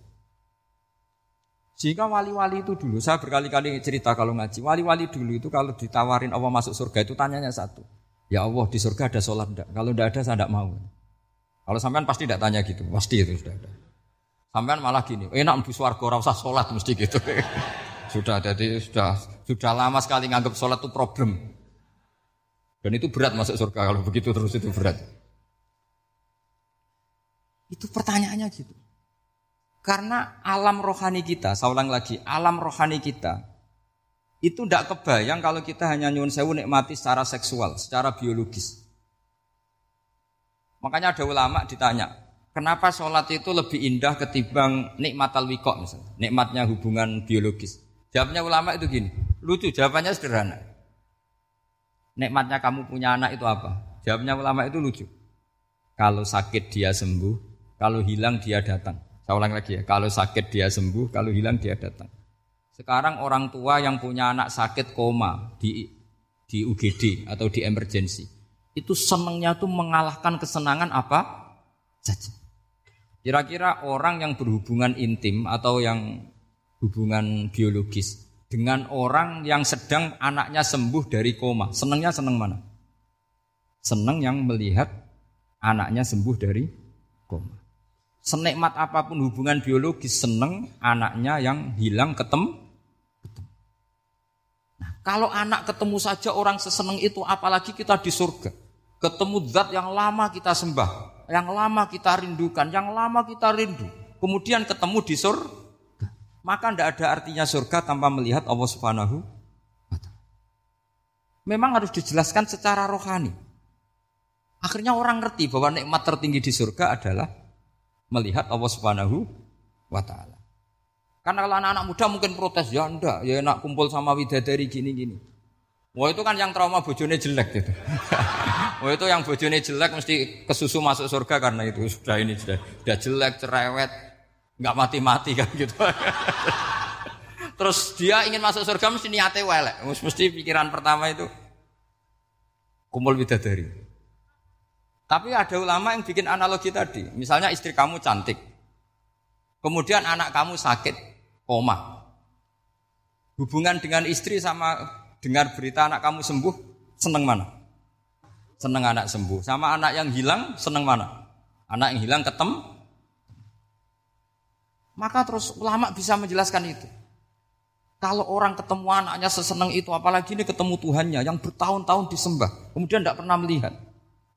Sehingga wali-wali itu dulu, saya berkali-kali cerita kalau ngaji, wali-wali dulu itu kalau ditawarin Allah masuk surga itu tanyanya satu, ya Allah di surga ada sholat enggak? Kalau enggak ada saya enggak mau. Kalau sampean pasti enggak tanya gitu, pasti itu sudah ada. Sampean malah gini, enak mbu swarga ora usah salat mesti gitu. Sudah jadi sudah sudah lama sekali nganggap salat itu problem. Dan itu berat masuk surga kalau begitu terus itu berat. Itu pertanyaannya gitu. Karena alam rohani kita, saya ulang lagi, alam rohani kita itu ndak kebayang kalau kita hanya nyuwun sewu nikmati secara seksual, secara biologis. Makanya ada ulama ditanya, kenapa sholat itu lebih indah ketimbang nikmat al-wiqa misalnya, nikmatnya hubungan biologis? Jawabnya ulama itu gini, lucu, jawabannya sederhana. Nikmatnya kamu punya anak itu apa? Jawabnya ulama itu lucu. Kalau sakit dia sembuh, kalau hilang dia datang. Saya ulang lagi ya, kalau sakit dia sembuh, kalau hilang dia datang. Sekarang orang tua yang punya anak sakit koma di di U G D atau di emergency, itu senangnya tuh mengalahkan kesenangan apa? Saja. Kira-kira orang yang berhubungan intim atau yang hubungan biologis dengan orang yang sedang anaknya sembuh dari koma, senengnya seneng mana? Seneng yang melihat anaknya sembuh dari koma. Senikmat apapun hubungan biologis, seneng anaknya yang hilang ketemu. Nah, kalau anak ketemu saja orang seseneng itu, apalagi kita di surga. Ketemu zat yang lama kita sembah, yang lama kita rindukan, yang lama kita rindu, kemudian ketemu di surga. Maka tidak ada artinya surga tanpa melihat Allah Subhanahu wa Ta'ala. Memang harus dijelaskan secara rohani. Akhirnya orang ngerti bahwa nikmat tertinggi di surga adalah melihat Allah Subhanahu wa Ta'ala. Karena kalau anak-anak muda mungkin protes, ya enggak, ya enak kumpul sama widadari gini-gini. Wah itu kan yang trauma bojone jelek gitu. Wah itu yang bojone jelek mesti kesusu masuk surga karena itu sudah ini sudah sudah jelek, cerewet, nggak mati-mati kan gitu. Terus dia ingin masuk surga mesti niatnya welek, mesti pikiran pertama itu kumpul bidadari. Tapi ada ulama yang bikin analogi tadi, misalnya istri kamu cantik, kemudian anak kamu sakit koma, hubungan dengan istri sama dengar berita anak kamu sembuh, seneng mana? Seneng anak sembuh. Sama anak yang hilang, seneng mana? Anak yang hilang ketem. Maka terus ulama bisa menjelaskan itu. Kalau orang ketemu anaknya seseneng itu, apalagi ini ketemu Tuhannya yang bertahun-tahun disembah, kemudian tidak pernah melihat.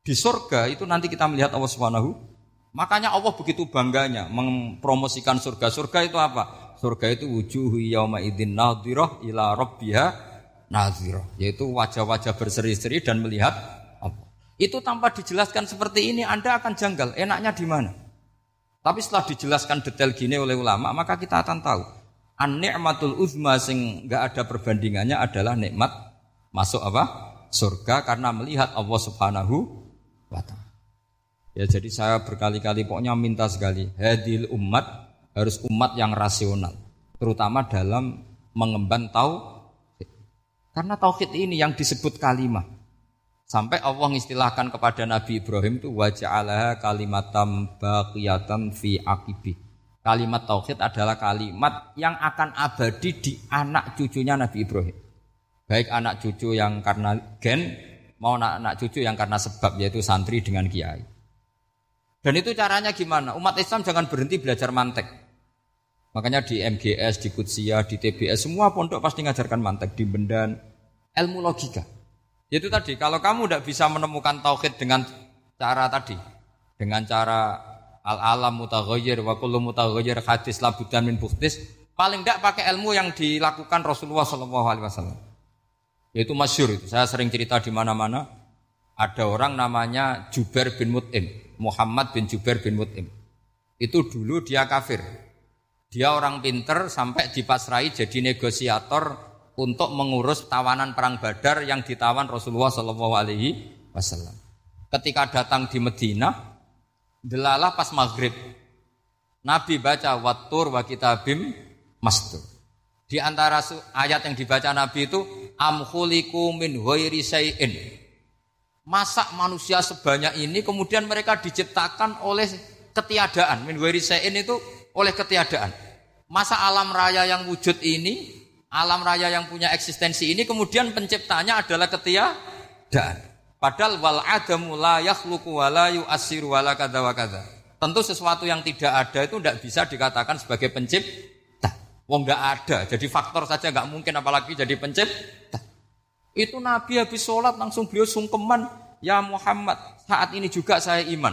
Di surga itu nanti kita melihat Allah Subhanahu. Makanya Allah begitu bangganya mempromosikan surga. Surga itu apa? Surga itu wujuhu yauma idzin nadhirah ila rabbiha nazirah, yaitu wajah-wajah berseri-seri dan melihat Allah. Itu tanpa dijelaskan seperti ini Anda akan janggal, enaknya di mana? Tapi setelah dijelaskan detail gini oleh ulama, maka kita akan tahu an-ni'matul uzma sing enggak ada perbandingannya adalah nikmat masuk apa? Surga karena melihat Allah Subhanahu wa Ta'ala. Ya jadi saya berkali-kali pokoknya minta sekali, hadil umat harus umat yang rasional, terutama dalam mengemban tahu. Karena tauhid ini yang disebut kalimah. Sampai Allah mengistilahkan kepada Nabi Ibrahim itu waja'alaha kalimatam baqiyatan fi aqibi. Kalimat tauhid adalah kalimat yang akan abadi di anak cucunya Nabi Ibrahim. Baik anak cucu yang karena gen, mau anak cucu yang karena sebab, yaitu santri dengan kiai. Dan itu caranya gimana? Umat Islam jangan berhenti belajar mantek. Makanya di M G S, di Kudsia, di T B S, semua pondok pasti ngajarkan mantek, di Bendan, ilmu logika. Itu tadi, kalau kamu tidak bisa menemukan tauhid dengan cara tadi, dengan cara al-alam mutaghayyir wa kullu mutaghayyir hadis labudan min buhtis, Paling tidak pakai ilmu yang dilakukan Rasulullah shallallahu alaihi wasallam. Yaitu masyhur itu. Saya sering cerita di mana-mana. Ada orang namanya Jubair bin Mut'im, Muhammad bin Jubair bin Mut'im. Itu dulu dia kafir. Dia orang pinter sampai dipasrai jadi negosiator untuk mengurus tawanan perang Badar yang ditawan Rasulullah shallallahu alaihi wasallam. Ketika datang di Madinah, delalah pas maghrib, Nabi baca wattur wa kitabim mastur. Di antara ayat yang dibaca Nabi itu amkhuliku min ghairi syai'in. Masa manusia sebanyak ini kemudian mereka diciptakan oleh ketiadaan. Min ghairi syai'in itu oleh ketiadaan. Masa alam raya yang wujud ini, alam raya yang punya eksistensi ini kemudian penciptanya adalah ketiadaan. Padahal wal adamu la yakhluqu wa la yu'assiru wa la kadza wa kadza. Tentu sesuatu yang tidak ada itu tidak bisa dikatakan sebagai pencipta. Wong nggak ada, jadi faktor saja nggak mungkin apalagi jadi pencipta. Itu Nabi habis sholat langsung beliau sungkeman, ya Muhammad saat ini juga saya iman.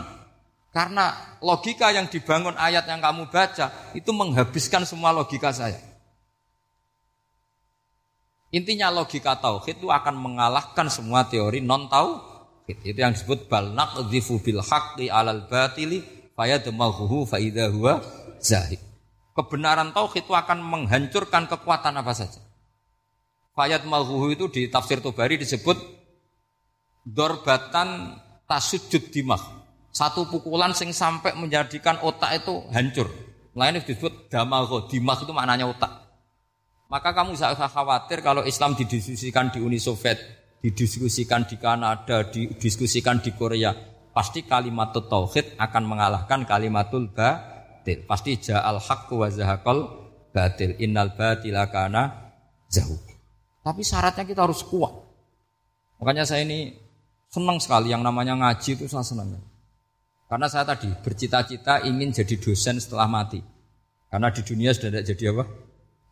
Karena logika yang dibangun ayat yang kamu baca itu menghabiskan semua logika saya. Intinya logika tauhid itu akan mengalahkan semua teori non tauhid. Itu yang disebut bal naqdhifu bil haqqi alal batili fayadmaghuhu fa idza huwa zahid. Kebenaran tauhid itu akan menghancurkan kekuatan apa saja. Fayadmaghuhu itu di tafsir Tobari disebut dorbatan tasujud dimah. Satu pukulan sing sampai menjadikan otak itu hancur. Lainnya disebut damagho, dimah itu maknanya otak. Maka kamu jangan khawatir kalau Islam didiskusikan di Uni Soviet, didiskusikan di Kanada, didiskusikan di Korea. Pasti kalimat tauhid akan mengalahkan kalimatul batil. Pasti ja'al haqqu wa zahaqal batil. Innal batila kana zahuq. Tapi syaratnya kita harus kuat. Makanya saya ini senang sekali yang namanya ngaji itu saya senang. Karena saya tadi bercita-cita ingin jadi dosen setelah mati. Karena di dunia sudah tidak jadi apa?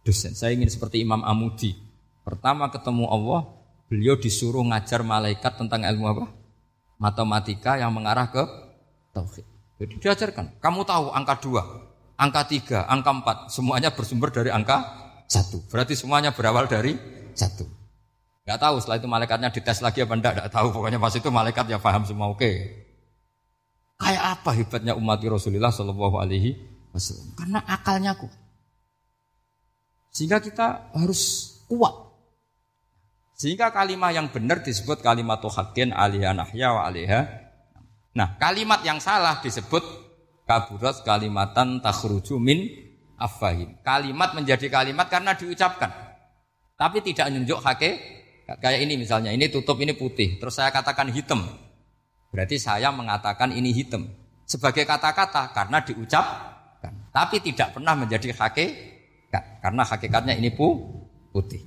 Dosen. Saya ingin seperti Imam Amidi. Pertama ketemu Allah, beliau disuruh ngajar malaikat tentang ilmu apa? Matematika yang mengarah ke tauhid. Jadi diajarkan. Kamu tahu angka dua, angka tiga, angka empat. Semuanya bersumber dari angka satu. Berarti semuanya berawal dari satu. Gak tahu setelah itu malaikatnya dites lagi apa enggak. Gak tahu. Pokoknya pas itu malaikat ya paham semua. Oke. Okay. Kayak apa hebatnya umat Rasulullah Shallallahu Alaihi Wasallam? Karena akalnya kuat. Sehingga kita harus kuat. Sehingga kalimat yang benar disebut kalimat haqqin alaiha nahya wa alaiha. Nah, kalimat yang salah disebut kaburat kalimatan takhruju min afwahim. Kalimat menjadi kalimat karena diucapkan. Tapi tidak menunjuk hakikat. Kayak ini misalnya, ini tutup, ini putih. Terus saya katakan hitam. Berarti saya mengatakan ini hitam. Sebagai kata-kata karena diucapkan. Tapi tidak pernah menjadi hakikat. Karena hakikatnya ini putih.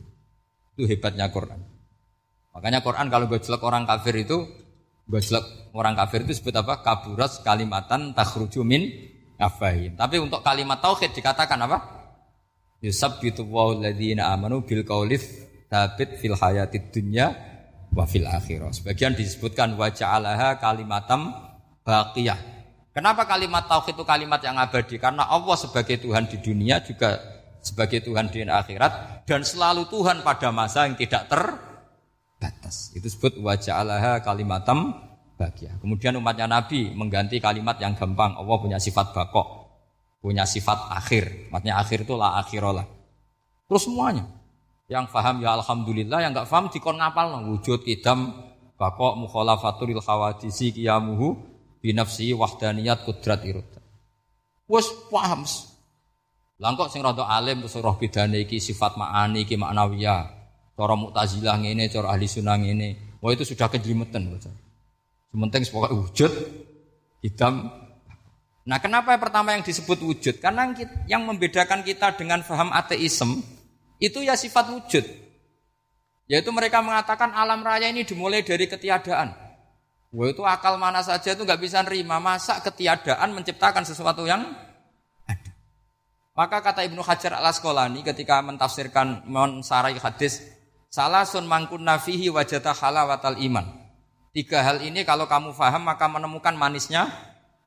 Itu hebatnya Quran. Makanya Quran kalau gojlek orang kafir itu, gojlek orang kafir itu sebut apa? Kaburas kalimatan takhruju min afwahim. Tapi untuk kalimat tauhid dikatakan apa? Yusabbitu walladzina amanu bil qaulif tsabit fil hayatid dunya wa fil akhirah. Sebagian disebutkan wa ja'alaha kalimatam baqiyah. Kenapa kalimat tauhid itu kalimat yang abadi? Karena Allah sebagai Tuhan di dunia juga sebagai Tuhan di akhirat dan selalu Tuhan pada masa yang tidak terbatas. Itu disebut wa ja'alaha kalimatam baqiyah. Kemudian umatnya Nabi mengganti kalimat yang gampang. Allah punya sifat baqo, punya sifat akhir. Maksudnya akhir itu la akhirola. Terus semuanya. Yang faham ya alhamdulillah, yang enggak faham dikon ngapalno wujud idam baqo mukhalafatul khawadisi qiyamuhu binafsi wahdaniyat qudrat irad. Wes paham. Langkok sing rada alim terus roh bedane iki sifat ma'ani iki maknawiyah. Cara Mu'tazilah ngene, cara ahli sunnah ngene. Wah itu sudah kejlimeten bocah. Sementing pokoke wujud hitam. Nah, kenapa yang pertama yang disebut wujud? Karena yang membedakan kita dengan faham ateisme itu ya sifat wujud. Yaitu mereka mengatakan alam raya ini dimulai dari ketiadaan. Wah itu akal mana saja itu enggak bisa nerima masa ketiadaan menciptakan sesuatu yang. Maka kata Ibnu Hajar Al-Asqalani ketika mentafsirkan mensarai hadis, salasun mangkun nafihi wajata halawatal iman. Tiga hal ini kalau kamu faham maka menemukan manisnya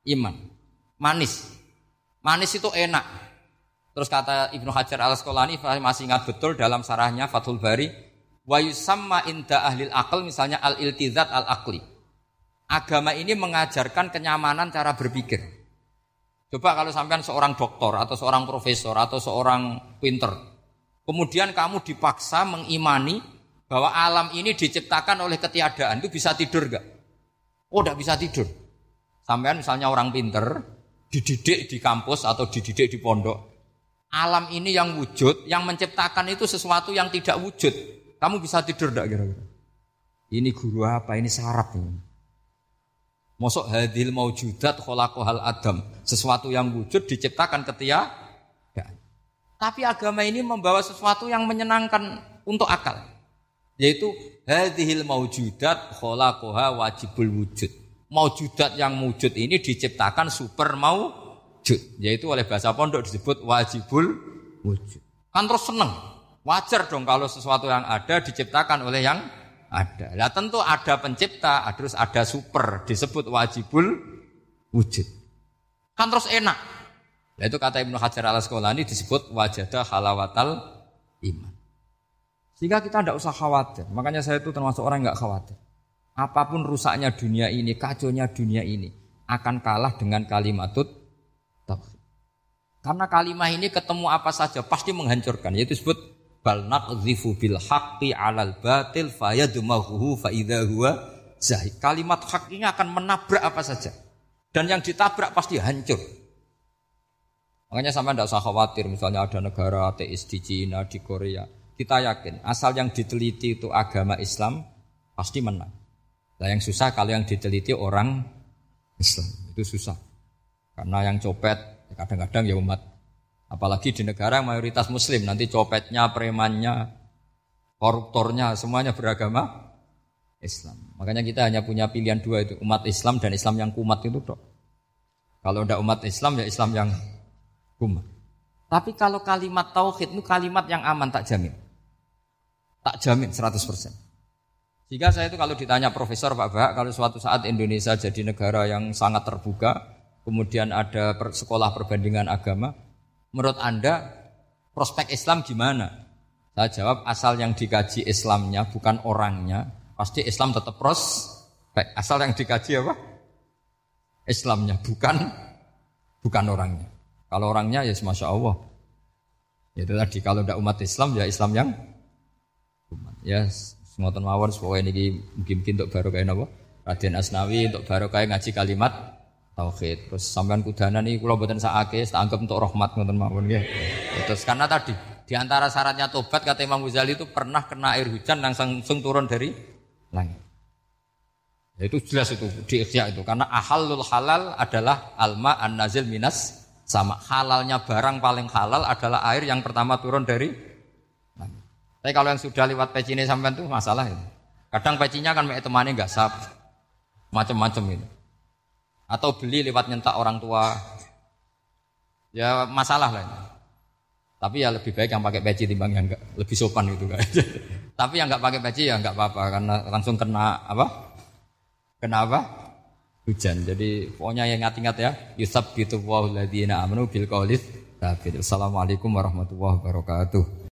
iman. Manis. Manis itu enak. Terus kata Ibnu Hajar Al-Asqalani masih ingat betul dalam sarahnya Fathul Bari, wa yusamma inda ahlil aql, misalnya al-iltizat al-aqli. Agama ini mengajarkan kenyamanan cara berpikir. Coba kalau sampean seorang doktor atau seorang profesor atau seorang pinter, kemudian kamu dipaksa mengimani bahwa alam ini diciptakan oleh ketiadaan, itu bisa tidur enggak? Oh, enggak bisa tidur. Sampean misalnya orang pinter, dididik di kampus atau dididik di pondok, alam ini yang wujud, yang menciptakan itu sesuatu yang tidak wujud, kamu bisa tidur enggak kira-kira? Ini guru apa? Ini sarap ini. Mosok hadil maujudat khalaqahal adam, sesuatu yang wujud diciptakan ketiadaan. Tapi agama ini membawa sesuatu yang menyenangkan untuk akal, yaitu hadhil maujudat khalaqaha wajibul wujud. Maujudat yang wujud ini diciptakan super maujud, yaitu oleh bahasa pondok disebut wajibul wujud. Kan terus seneng, wajar dong kalau sesuatu yang ada diciptakan oleh yang ada. Lah tentu ada pencipta, terus ada super, disebut wajibul wujud. Kan terus enak. Lah itu kata Ibnu Hajar Al-Asqalani disebut wajada halawatal iman. Sehingga kita tidak usah khawatir. Makanya saya itu termasuk orang yang enggak khawatir. Apapun rusaknya dunia ini, kacaunya dunia ini akan kalah dengan kalimatut tauhid. Karena kalimah ini ketemu apa saja pasti menghancurkan, yaitu disebut bal naqdhifu bil haqqi 'alal batil fayadmaghuhu fa idza huwa zahid. Kalimat hak ini akan menabrak apa saja dan yang ditabrak pasti hancur. Makanya sampean enggak usah khawatir misalnya ada negara ateis di Cina, di Korea. Kita yakin asal yang diteliti itu agama Islam pasti menang. Nah, yang susah kalau yang diteliti orang Islam, itu susah. Karena yang copet kadang-kadang ya umat, apalagi di negara mayoritas muslim, nanti copetnya, premannya, koruptornya semuanya beragama Islam. Makanya kita hanya punya pilihan dua, itu umat Islam dan Islam yang kumat itu dok. Kalau tidak umat Islam ya Islam yang kumat. Tapi kalau kalimat tauhid itu kalimat yang aman, tak jamin. Tak jamin seratus persen. Jika saya itu kalau ditanya profesor, Pak Bahak, kalau suatu saat Indonesia jadi negara yang sangat terbuka, kemudian ada per- sekolah perbandingan agama, menurut Anda prospek Islam gimana? Saya jawab asal yang dikaji Islamnya bukan orangnya, pasti Islam tetap prospek. Asal yang dikaji apa? Islamnya bukan bukan orangnya. Kalau orangnya ya masya Allah. Ya itu tadi, kalau tidak umat Islam ya Islam yang umat. Ya ngoten mawon supaya niki mungkin-mungkin untuk barokah napa? Raden Asnawi untuk barokah ngaji kalimat tauhid. Terus sampean kudana niki kula mboten sakake, tak anggap untuk rahmat ngoten mawon nggih. Terus karena tadi di antara syaratnya tobat kata Imam Ghazali itu pernah kena air hujan langsung, langsung turun dari langit. Ya itu jelas itu di Ihya itu, karena ahallul halal adalah alma an-nazil minas sama. Halalnya barang paling halal adalah air yang pertama turun dari langit. Tapi kalau yang sudah lewat pecine sampean itu masalah itu. Kadang pecinya kan mek temane enggak sap. Macam-macam itu. Atau beli lewat nyentak orang tua, ya masalah lah ini. Tapi ya lebih baik yang pakai peci timbang yang enggak, lebih sopan gitu kan. Tapi yang enggak pakai peci ya enggak apa-apa, karena langsung kena apa? Kena apa? Hujan. Jadi pokoknya yang ingat-ingat ya, yusabbitu walladzina amanu bil qauliz. Assalamualaikum warahmatullahi wabarakatuh.